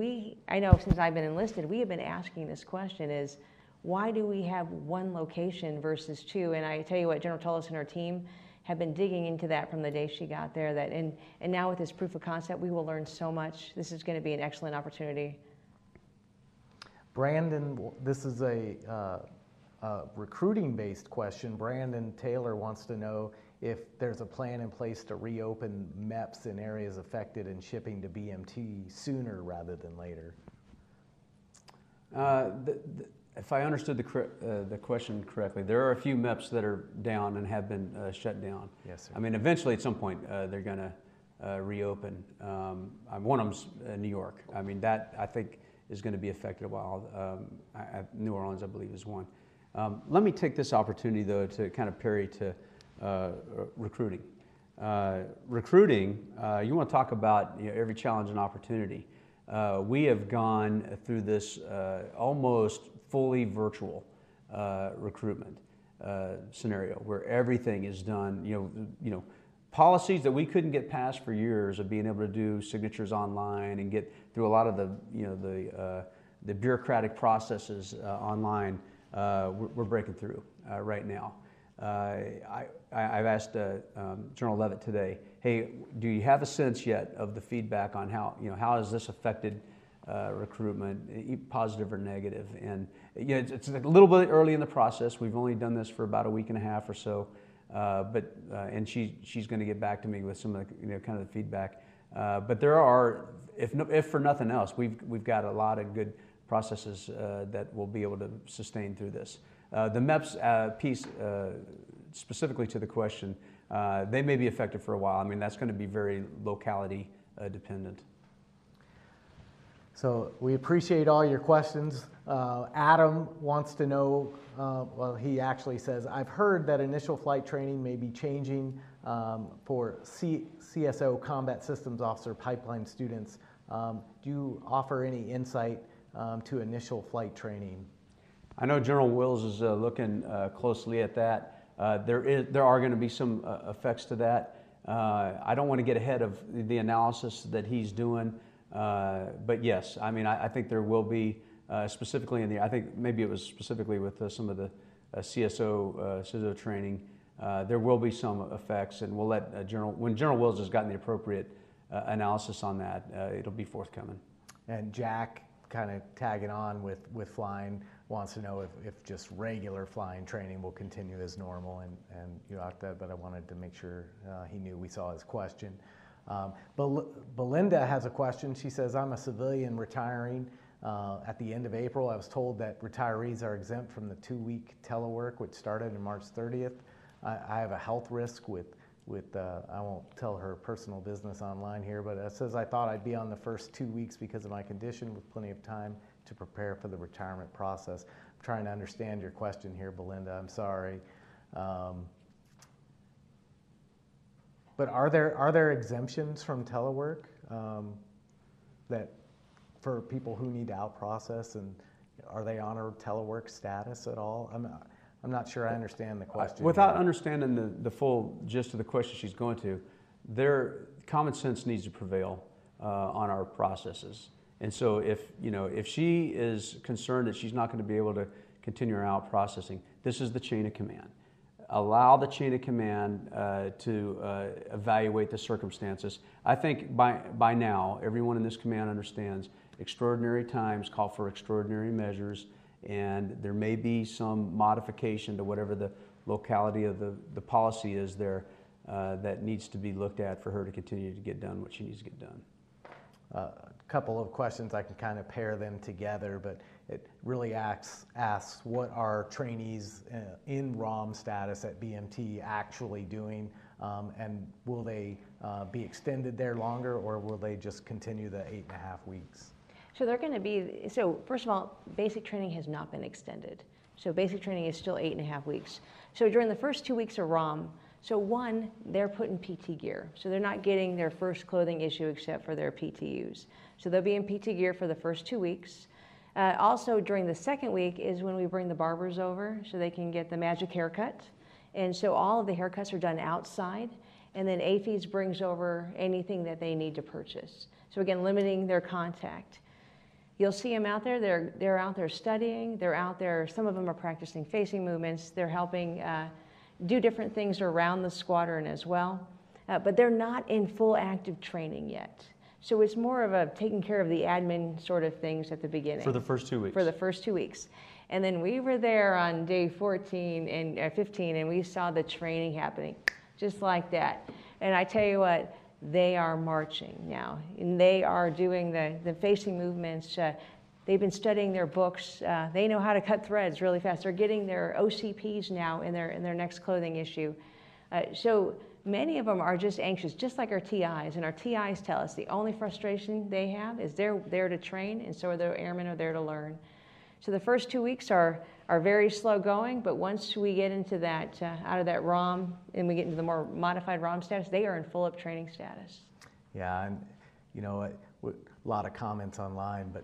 I know since I've been enlisted, we have been asking this question is, why do we have one location versus two? And I tell you what, General Tullis and her team have been digging into that from the day she got there. That and now with this proof of concept, we will learn so much. This is going to be an excellent opportunity. Brandon, this is a recruiting-based question. Brandon Taylor wants to know if there's a plan in place to reopen MEPS in areas affected and shipping to BMT sooner rather than later. If I understood the question correctly, there are a few MEPS that are down and have been shut down. Yes, sir. I mean, eventually at some point they're going to reopen. One of them's New York. I mean, that I think is going to be affected a while. New Orleans, I believe, is one. Let me take this opportunity, though, to kind of parry to recruiting. You want to talk about, you know, every challenge and opportunity. We have gone through this almost fully virtual recruitment scenario where everything is done, you know, policies that we couldn't get past for years of being able to do signatures online and get through a lot of the, you know, the bureaucratic processes online, we're breaking through right now. I've asked General Leavitt today, hey, do you have a sense yet of the feedback on how, you know, how has this affected recruitment, positive or negative? And you know, it's a little bit early in the process. We've only done this for about a week and a half or so. And she's going to get back to me with some of the, you know, kind of the feedback. But there are, if for nothing else, we've got a lot of good processes that we'll be able to sustain through this. The MEPS piece, specifically to the question, they may be affected for a while. I mean, that's going to be very locality dependent. So we appreciate all your questions. Adam wants to know, well, he actually says, I've heard that initial flight training may be changing for CSO Combat Systems Officer pipeline students. Do you offer any insight to initial flight training? I know General Wills is looking closely at that. There are going to be some effects to that. I don't want to get ahead of the analysis that he's doing. But yes, I mean, I think there will be specifically in the, I think maybe it was specifically with some of the CSO training, there will be some effects, and we'll let when General Wills has gotten the appropriate analysis on that, it'll be forthcoming. And Jack, kind of tagging on with flying, wants to know if just regular flying training will continue as normal, and you ought to, but I wanted to make sure he knew we saw his question. Belinda has a question. She says, I'm a civilian retiring at the end of April. I was told that retirees are exempt from the 2-week telework, which started on March 30th. I have a health risk with with I won't tell her personal business online here, but it says, I thought I'd be on the first 2 weeks because of my condition with plenty of time to prepare for the retirement process. I'm trying to understand your question here, Belinda. I'm sorry. But are there exemptions from telework that for people who need to out process, and are they on a telework status at all? I'm not sure I understand the question. Without understanding the full gist of the question she's going to, their common sense needs to prevail on our processes. And so if she is concerned that she's not going to be able to continue her out processing, this is the chain of command. Allow the chain of command to evaluate the circumstances. I think by now, everyone in this command understands extraordinary times call for extraordinary measures, and there may be some modification to whatever the locality of the policy is there that needs to be looked at for her to continue to get done what she needs to get done. A couple of questions, I can kind of pair them together, but it really asks what are trainees in ROM status at BMT actually doing, and will they be extended there longer, or will they just continue the 8.5 weeks? So they're going to be, so first of all, basic training has not been extended. So basic training is still 8.5 weeks. So during the first 2 weeks of ROM, so one, they're put in PT gear. So they're not getting their first clothing issue except for their PTUs. So they'll be in PT gear for the first 2 weeks. Also during the second week is when we bring the barbers over so they can get the magic haircut. And so all of the haircuts are done outside. And then AFES brings over anything that they need to purchase. So again, limiting their contact. You'll see them out there. They're out there studying. They're out there. Some of them are practicing facing movements. They're helping do different things around the squadron as well. But they're not in full active training yet. So it's more of a taking care of the admin sort of things at the beginning. For the first 2 weeks. For the first 2 weeks. And then we were there on day 14 and 15, and we saw the training happening just like that. And I tell you what, they are marching now, and they are doing the facing movements. They've been studying their books. They know how to cut threads really fast. They're getting their OCPs now in their next clothing issue. So many of them are just anxious, just like our TIs. And our TIs tell us the only frustration they have is they're there to train, and so the airmen are there to learn. So the first 2 weeks are very slow going, but once we get into that, out of that ROM and we get into the more modified ROM status, they are in full up training status. Yeah, and a lot of comments online, but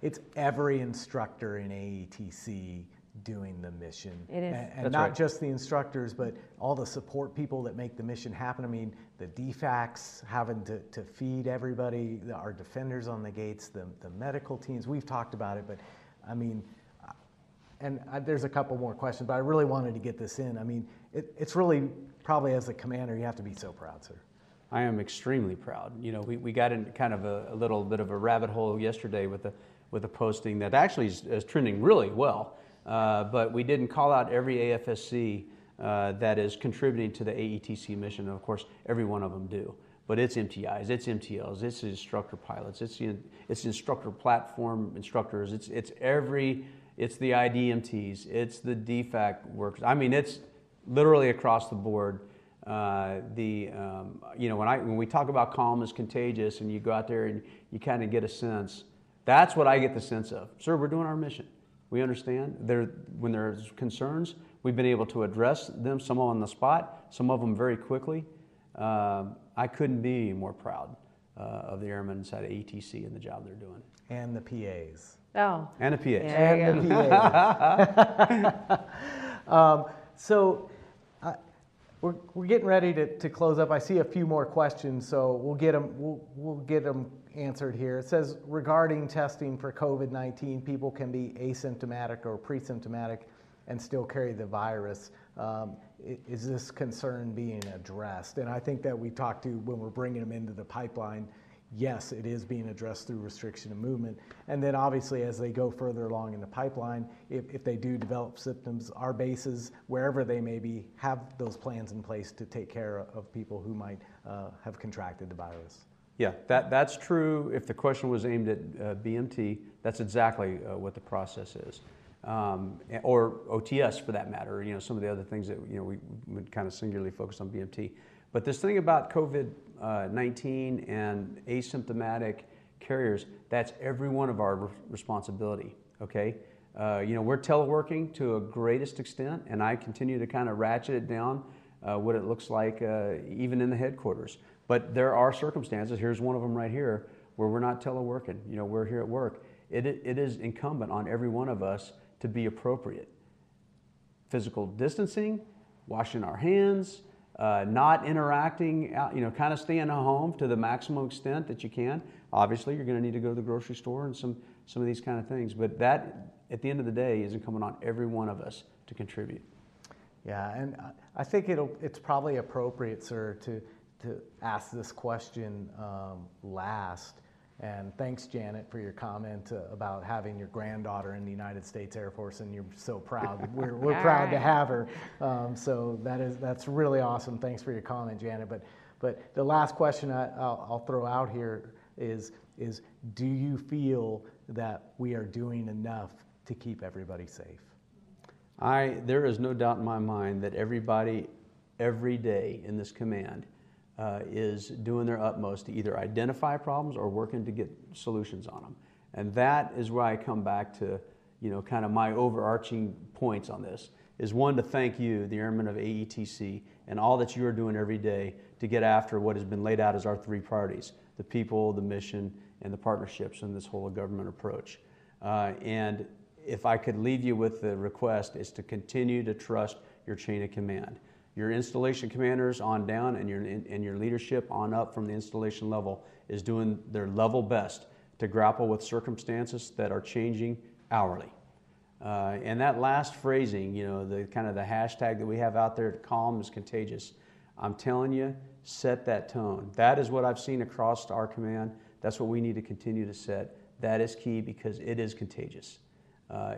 it's every instructor in AETC doing the mission. It is. And not just the instructors, but all the support people that make the mission happen. I mean, the DFACs having to feed everybody, our defenders on the gates, the medical teams, we've talked about it, but I mean, and there's a couple more questions, but I really wanted to get this in. I mean, it's really probably as a commander, you have to be so proud, sir. I am extremely proud. We got into kind of a little bit of a rabbit hole yesterday with a posting that actually is trending really well, but we didn't call out every AFSC that is contributing to the AETC mission, and of course, every one of them do. But it's MTIs, it's MTLs, it's instructor pilots, it's instructor platform instructors, it's the IDMTs, it's the DFAC workers. I mean, it's literally across the board. When we talk about calm is contagious, and you go out there and you kind of get a sense. That's what I get the sense of. Sir, we're doing our mission. We understand. When there's concerns, we've been able to address them. Some on the spot, some of them very quickly. I couldn't be more proud of the airmen inside of AETC and the job they're doing. And the PAs. Oh. And the PAs. Yeah, and the PAs. We're getting ready to close up. I see a few more questions, so we'll get them answered here. It says, regarding testing for COVID-19, people can be asymptomatic or pre-symptomatic and still carry the virus. Is this concern being addressed? And I think that we talked to when we're bringing them into the pipeline, yes, it is being addressed through restriction of movement. And then obviously as they go further along in the pipeline, if they do develop symptoms, our bases, wherever they may be, have those plans in place to take care of people who might have contracted the virus. Yeah, that's true. If the question was aimed at BMT, that's exactly what the process is. Or OTS for that matter, some of the other things that we would kind of singularly focus on BMT. But this thing about COVID-19 and asymptomatic carriers, that's every one of our responsibility, okay? You know, we're teleworking to a greatest extent, and I continue to kind of ratchet it down, what it looks like even in the headquarters. But there are circumstances, here's one of them right here, where we're not teleworking, you know, we're here at work. It is incumbent on every one of us to be appropriate. Physical distancing, washing our hands, not interacting, you know, kind of staying at home to the maximum extent that you can. Obviously, you're going to need to go to the grocery store and some of these kind of things. But that, at the end of the day, is incumbent on every one of us to contribute. Yeah, and I think it's probably appropriate, sir, to ask this question last. And thanks, Janet, for your comment about having your granddaughter in the United States Air Force, and you're so proud. We're proud to have her. So that's really awesome. Thanks for your comment, Janet. But the last question I'll throw out here is do you feel that we are doing enough to keep everybody safe? There is no doubt in my mind that everybody, every day in this command, is doing their utmost to either identify problems or working to get solutions on them. And that is where I come back to, you know, kind of my overarching points on this, is one, to thank you, the Airmen of AETC, and all that you are doing every day to get after what has been laid out as our three priorities: the people, the mission, and the partnerships in this whole government approach. And if I could leave you with the request, is to continue to trust your chain of command. Your installation commanders on down, and your leadership on up from the installation level is doing their level best to grapple with circumstances that are changing hourly. And that last phrasing, you know, the kind of the hashtag that we have out there, calm is contagious. I'm telling you, set that tone. That is what I've seen across our command. That's what we need to continue to set. That is key, because it is contagious.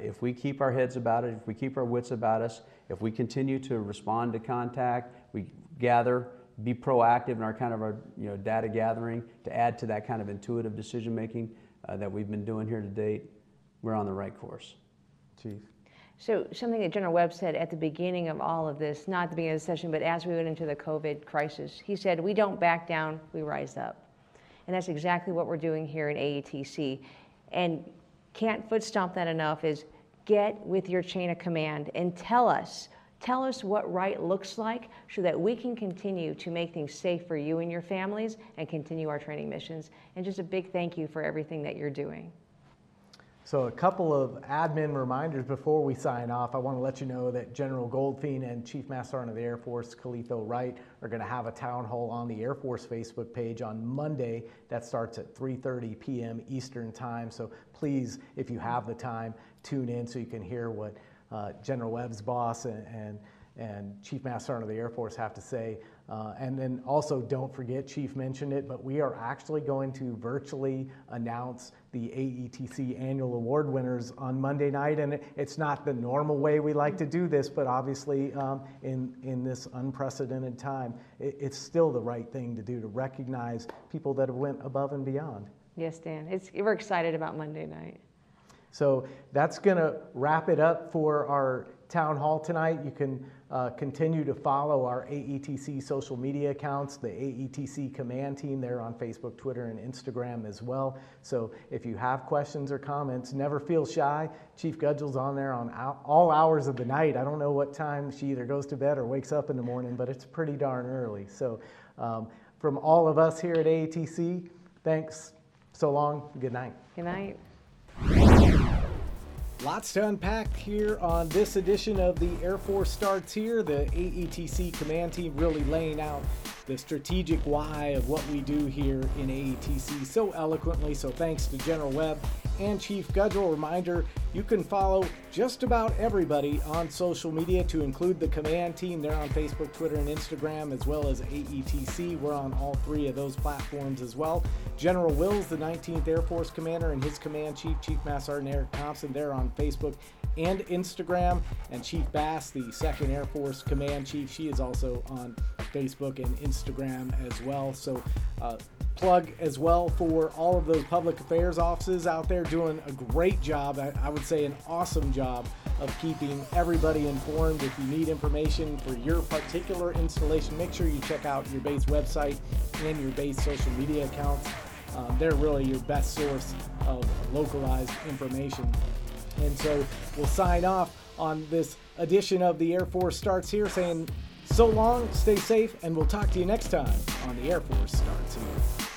If we keep our heads about it, if we keep our wits about us, if we continue to respond to contact, we gather, be proactive in our kind of our, you know, data gathering to add to that kind of intuitive decision making that we've been doing here to date, we're on the right course. Chief. So something that General Webb said at the beginning of all of this, not at the beginning of the session, but as we went into the COVID crisis, he said, we don't back down, we rise up. And that's exactly what we're doing here in AETC. And can't foot stomp that enough, is get with your chain of command and tell us what right looks like, so that we can continue to make things safe for you and your families and continue our training missions. And just a big thank you for everything that you're doing. So a couple of admin reminders before we sign off. I want to let you know that General Goldfein and Chief Master Sergeant of the Air Force, Kalitho Wright, are going to have a town hall on the Air Force Facebook page on Monday. That starts at 3:30 p.m. Eastern Time. So please, if you have the time, tune in so you can hear what General Webb's boss and Chief Master Sergeant of the Air Force have to say. And then also, don't forget, Chief mentioned it, but we are actually going to virtually announce the AETC annual award winners on Monday night. And it's not the normal way we like to do this, but obviously in this unprecedented time, it's still the right thing to do to recognize people that have went above and beyond. Yes, Dan, we're excited about Monday night. So that's gonna wrap it up for our town hall tonight. You can continue to follow our AETC social media accounts, the AETC command team. They're on Facebook, Twitter, and Instagram as well. So if you have questions or comments, never feel shy. Chief Gudgel's on there on all hours of the night. I don't know what time she either goes to bed or wakes up in the morning, but it's pretty darn early. So from all of us here at AETC, thanks, so long, good night. Good night. Lots to unpack here on this edition of the Air Force Starts Here. The AETC command team really laying out the strategic why of what we do here in AETC so eloquently. So thanks to General Webb and Chief Gudgel. Reminder, you can follow just about everybody on social media, to include the command team. They're on Facebook, Twitter, and Instagram, as well as AETC. We're on all three of those platforms as well. General Wills, the 19th Air Force Commander, and his command chief, Chief Master Sergeant Eric Thompson, they're on Facebook and Instagram. And Chief Bass, the 2nd Air Force Command Chief, she is also on Facebook and Instagram as well. So plug as well for all of those public affairs offices out there doing a great job, I would say an awesome job of keeping everybody informed. If you need information for your particular installation, make sure you check out your base website and your base social media accounts. They're really your best source of localized information. And so we'll sign off on this edition of the Air Force Starts Here saying so long, stay safe, and we'll talk to you next time on the Air Force Starts Here.